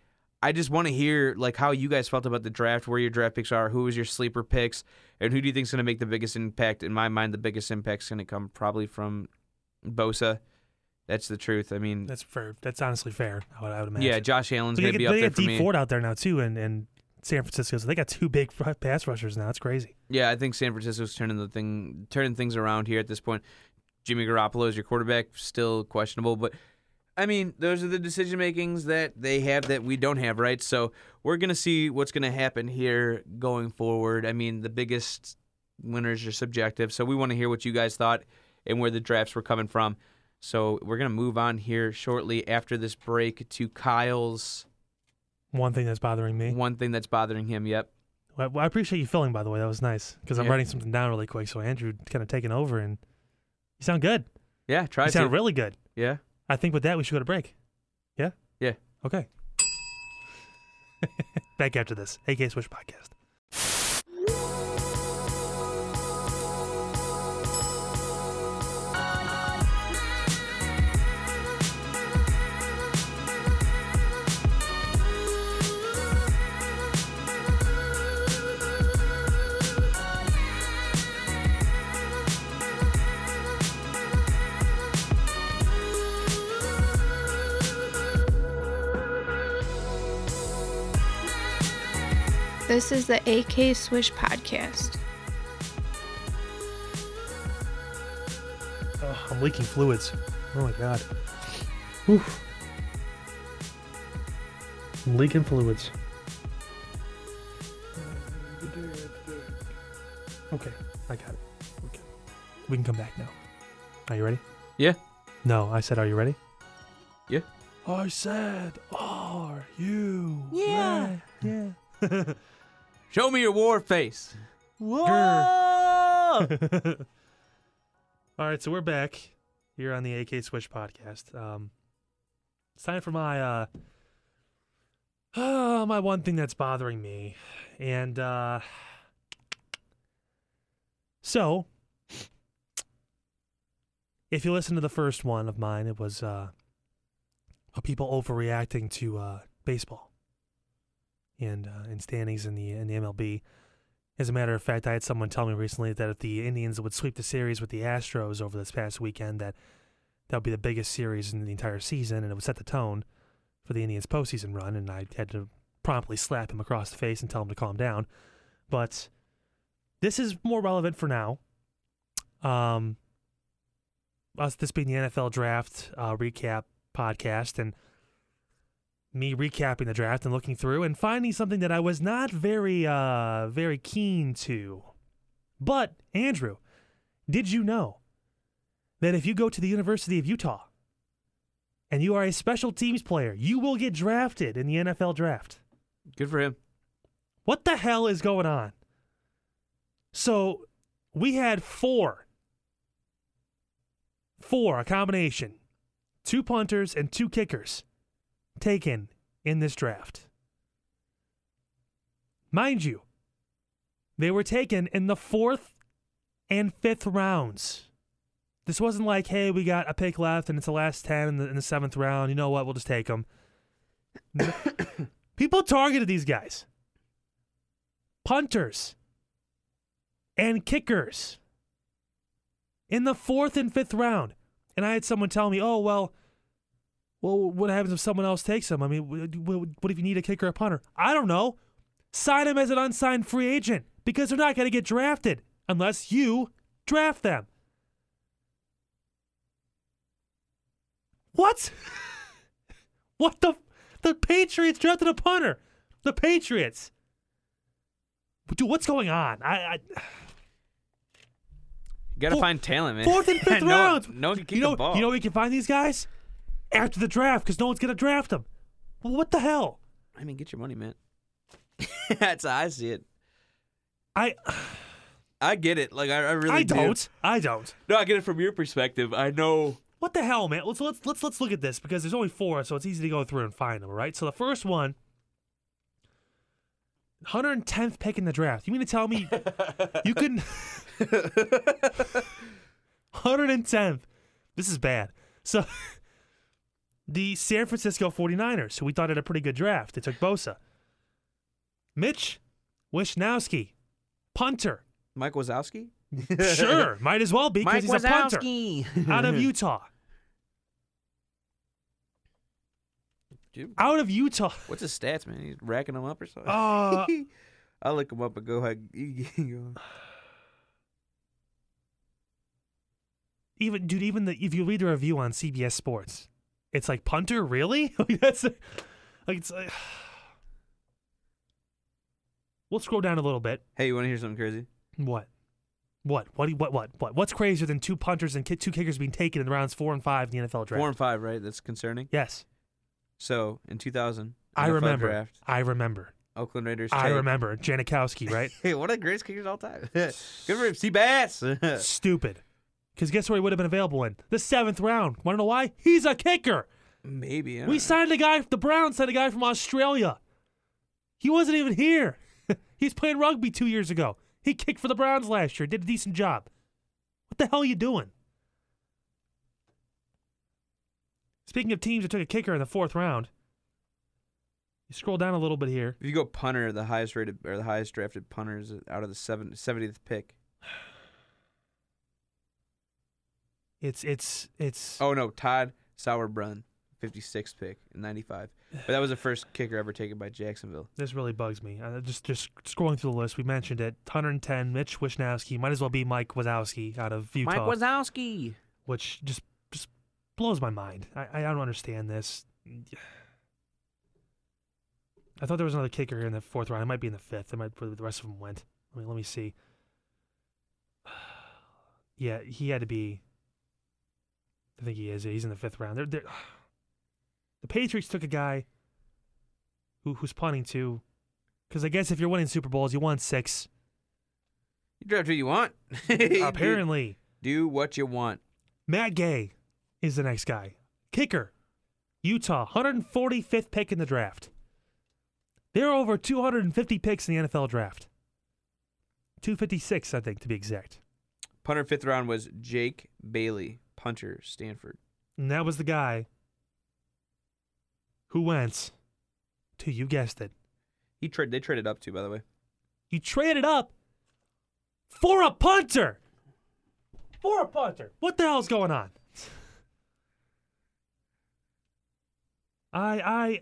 I just want to hear, like, how you guys felt about the draft, where your draft picks are, who was your sleeper picks, and who do you think is going to make the biggest impact? In my mind, the biggest impact is going to come probably from Bosa. That's the truth. I mean, that's fair. That's honestly fair. I would imagine. Yeah, Josh Allen's going to be up there for me. They got Dee Ford out there now too, and San Francisco. So they got two big pass rushers now. It's crazy. Yeah, I think San Francisco's turning things around here at this point. Jimmy Garoppolo is your quarterback, still questionable, but. I mean, those are the decision makings that they have that we don't have, right? So we're going to see what's going to happen here going forward. I mean, the biggest winners are subjective, so we want to hear what you guys thought and where the drafts were coming from. So we're going to move on here shortly after this break to Kyle's... One thing that's bothering me. One thing that's bothering him, yep. Well, I appreciate you filling, by the way. That was nice because I'm writing something down really quick, so Andrew kind of taking over, and you sound good. Yeah, try to. You sound really good. Yeah. I think with that, we should go to break. Yeah? Yeah. Okay. Back after this, AK Switch Podcast. This is the AK Swish Podcast. Oh, I'm leaking fluids. Oh, my God. Oof. I'm leaking fluids. Okay, I got it. Okay. We can come back now. Are you ready? Yeah. No, I said, are you ready? Yeah. I said, are you ready? Yeah. Yeah. Show me your war face. Whoa! All right, so we're back here on the AK Switch Podcast. It's time for my my one thing that's bothering me, and so if you listen to the first one of mine, it was people overreacting to baseball. And standings in the MLB. As a matter of fact, I had someone tell me recently that if the Indians would sweep the series with the Astros over this past weekend, that would be the biggest series in the entire season, and it would set the tone for the Indians' postseason run, and I had to promptly slap him across the face and tell him to calm down. But this is more relevant for now. us this being the NFL draft recap podcast and me recapping the draft and looking through and finding something that I was not very, very keen to. But, Andrew, did you know that if you go to the University of Utah and you are a special teams player, you will get drafted in the NFL draft? Good for him. What the hell is going on? So we had four, a combination, two punters and two kickers taken in this draft. Mind you, they were taken in the 4th and 5th rounds. This wasn't like, hey, we got a pick left and it's the last 10 in the 7th round. You know what? We'll just take them. People targeted these guys. Punters and kickers in the 4th and 5th round. And I had someone tell me, oh, well, what happens if someone else takes them? I mean, what if you need a kicker or a punter? I don't know. Sign them as an unsigned free agent because they're not going to get drafted unless you draft them. What? What the? The Patriots drafted a punter. The Patriots. Dude, what's going on? You got to find talent, man. 4th and 5th rounds. No one can kick the ball. You know where you can find these guys? After the draft, because no one's going to draft them. Well, what the hell? I mean, get your money, man. That's how I see it. I get it. Like, I really do. I don't. No, I get it from your perspective. I know. What the hell, man? Let's look at this because there's only four, so it's easy to go through and find them, all right? So the first one, 110th pick in the draft. You mean to tell me you couldn't 110th. This is bad. So the San Francisco 49ers, who we thought had a pretty good draft. They took Bosa. Mitch Wishnowsky, punter. Mike Wazowski? Sure, might as well be because he's Wazowski. A punter. Out of Utah. Dude, out of Utah. What's his stats, man? He's racking them up or something? I'll look him up and go ahead. If you read the review on CBS Sports, it's like, punter, really? That's like we'll scroll down a little bit. Hey, you want to hear something crazy? What? What's crazier than two punters and two kickers being taken in rounds 4 and 5 in the NFL draft? 4 and 5, right? That's concerning. Yes. So in 2000, I remember. Oakland Raiders. I remember Janikowski, right? Hey, one of the greatest kickers of all time. Good for him, C-Bass. Stupid. Because guess where he would have been available in? The 7th round. Want to know why? He's a kicker. Maybe. The Browns signed a guy from Australia. He wasn't even here. He's playing rugby 2 years ago. He kicked for the Browns last year. Did a decent job. What the hell are you doing? Speaking of teams that took a kicker in the 4th round, you scroll down a little bit here. If you go punter, the highest drafted punters out of the 70th pick. Oh no, Todd Sauerbrunn, 56th pick in 95. But that was the first kicker ever taken by Jacksonville. This really bugs me. Just scrolling through the list, we mentioned it. 110, Mitch Wishnowsky. Might as well be Mike Wazowski out of Utah. Mike Wazowski. Which just blows my mind. I don't understand this. I thought there was another kicker in the 4th round. It might be in the 5th. The rest of them went. Let me see. Yeah, he had to be. I think he is. He's in the 5th round. The Patriots took a guy who's punting too, because I guess if you're winning Super Bowls, you want 6. You draft who you want. Apparently. Do what you want. Matt Gay is the next guy. Kicker, Utah, 145th pick in the draft. There are over 250 picks in the NFL draft. 256, I think, to be exact. Punter 5th round was Jake Bailey, punter, Stanford. And that was the guy who went to, you guessed it. They traded up too, by the way. You traded up for a punter! What the hell's going on? And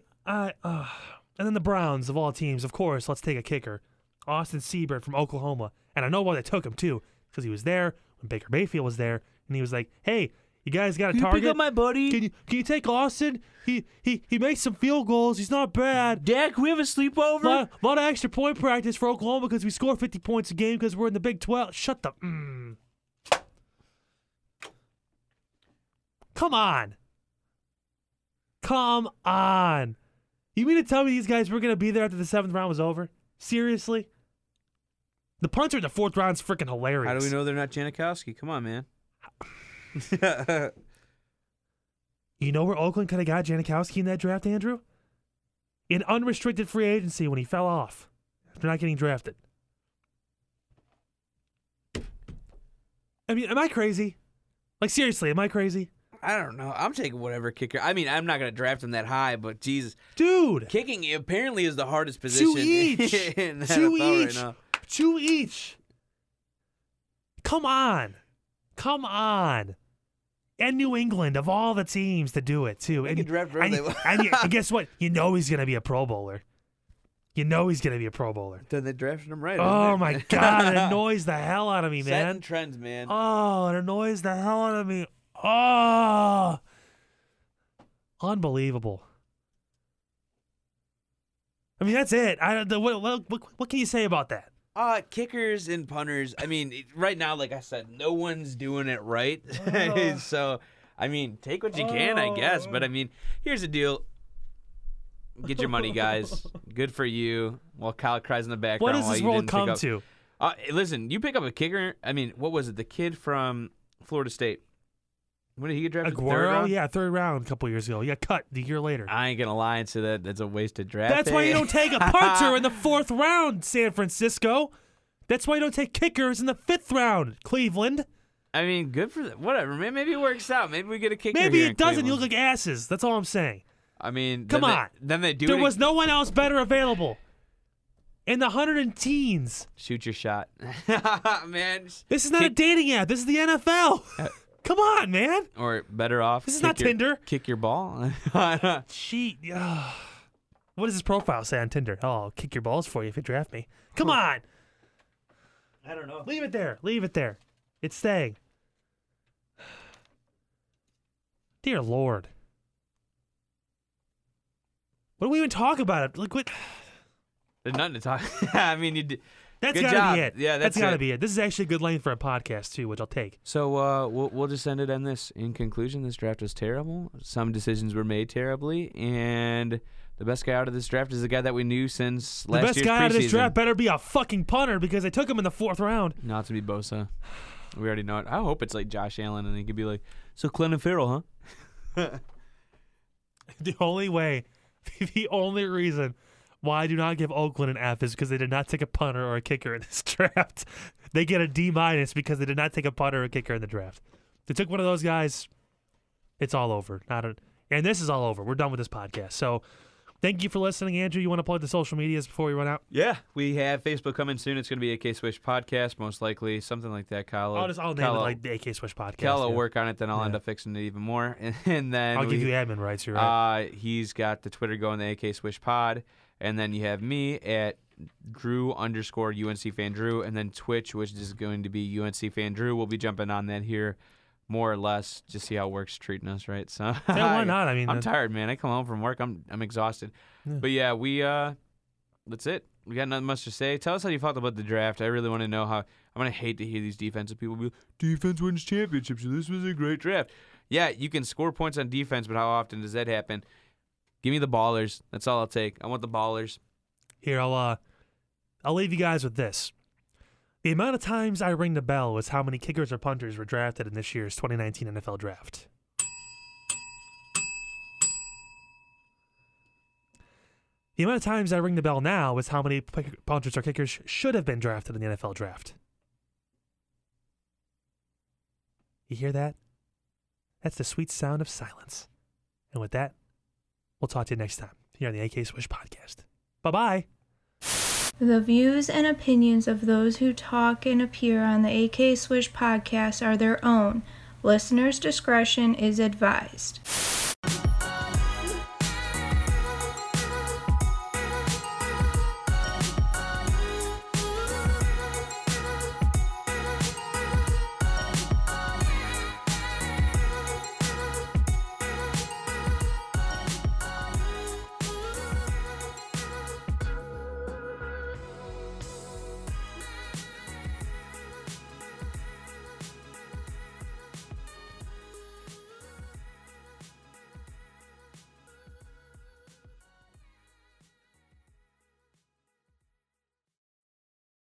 then the Browns, of all teams, of course, let's take a kicker. Austin Seibert from Oklahoma. And I know why they took him, too, because he was there when Baker Mayfield was there, and he was like, hey, You guys got a target? Can you pick up my buddy? Can you take Austin? He makes some field goals. He's not bad. Dak, we have a sleepover? A lot of extra point practice for Oklahoma because we score 50 points a game because we're in the Big 12. Shut the... Come on. Come on. You mean to tell me these guys were going to be there after the 7th round was over? Seriously? The punter in the 4th round's freaking hilarious. How do we know they're not Janikowski? Come on, man. You know where Oakland could have got Janikowski in that draft, Andrew? In unrestricted free agency when he fell off after not getting drafted. I mean, am I crazy? Like, seriously, am I crazy? I don't know. I'm taking whatever kicker. I mean, I'm not going to draft him that high, but Jesus. Dude. Kicking apparently is the hardest position. Two each. Come on. Come on. And New England, of all the teams to do it, too. And guess what? You know he's going to be a Pro Bowler. Then they drafted him right. Oh, my God. It annoys the hell out of me, man. Setting trends, man. Oh, it annoys the hell out of me. Oh, unbelievable! I mean, that's it. What can you say about that? Kickers and punters. I mean, right now, like I said, no one's doing it right. So, I mean, take what you can, I guess. But I mean, here's the deal: get your money, guys. Good for you. While Kyle cries in the background, what does this world come to? Listen, you pick up a kicker. I mean, what was it? The kid from Florida State. When did he get drafted? Aguero? Third round a couple years ago. He got cut the year later. I ain't going to lie and say that's a wasted draft. That's why you don't take a punter in the 4th round, San Francisco. That's why you don't take kickers in the 5th round, Cleveland. I mean, good for them. Whatever, man. Maybe it works out. Maybe we get a kicker. Maybe it doesn't. You look like asses. That's all I'm saying. I mean, come on. There was no one else better available. In the 100 and teens. Shoot your shot. Man. This is not a dating app. This is the NFL. Come on, man. Or better off. This is not Tinder. Kick your ball. Cheat. What does his profile say on Tinder? Oh, I'll kick your balls for you if you draft me. Come on. I don't know. Leave it there. It's staying. Dear Lord. What do we even talk about? Like what? There's nothing to talk. I mean, you did. That's got to be it. Yeah, that's got to be it. This is actually a good length for a podcast, too, which I'll take. So we'll just end it on this. In conclusion, this draft was terrible. Some decisions were made terribly. And the best guy out of this draft is the guy that we knew since last year's preseason. The best guy out of this draft better be a fucking punter because they took him in the 4th round. Not to be Bosa. We already know it. I hope it's like Josh Allen and he could be like, so Clelin Ferrell, huh? The only reason why I do not give Oakland an F is because they did not take a punter or a kicker in this draft. They get a D- because they did not take a punter or a kicker in the draft. They took one of those guys. It's all over. And this is all over. We're done with this podcast. So thank you for listening. Andrew, you want to plug the social medias before we run out? Yeah. We have Facebook coming soon. It's going to be AK Swish Podcast, most likely. Something like that, Kyle. I'll name it like the AK Swish Podcast. Kyle will work on it, then I'll end up fixing it even more. And then I'll give you admin rights. You're right. He's got the Twitter going, the AK Swish Pod. And then you have me at Drew_UNCFandrew. And then Twitch, which is going to be UNCFandrew. We'll be jumping on that here more or less. Just see how it works treating us, right? So yeah, why not? I mean, I'm tired, man. I come home from work. I'm exhausted. Yeah. But, yeah, that's it. We got nothing much to say. Tell us how you felt about the draft. I really want to know how. I'm going to hate to hear these defensive people be like, defense wins championships, so this was a great draft. Yeah, you can score points on defense, but how often does that happen? Give me the ballers. That's all I'll take. I want the ballers. Here, I'll leave you guys with this. The amount of times I ring the bell is how many kickers or punters were drafted in this year's 2019 NFL Draft. The amount of times I ring the bell now is how many punters or kickers should have been drafted in the NFL Draft. You hear that? That's the sweet sound of silence. And with that, we'll talk to you next time here on the AK Swish Podcast. Bye-bye. The views and opinions of those who talk and appear on the AK Swish Podcast are their own. Listener's discretion is advised.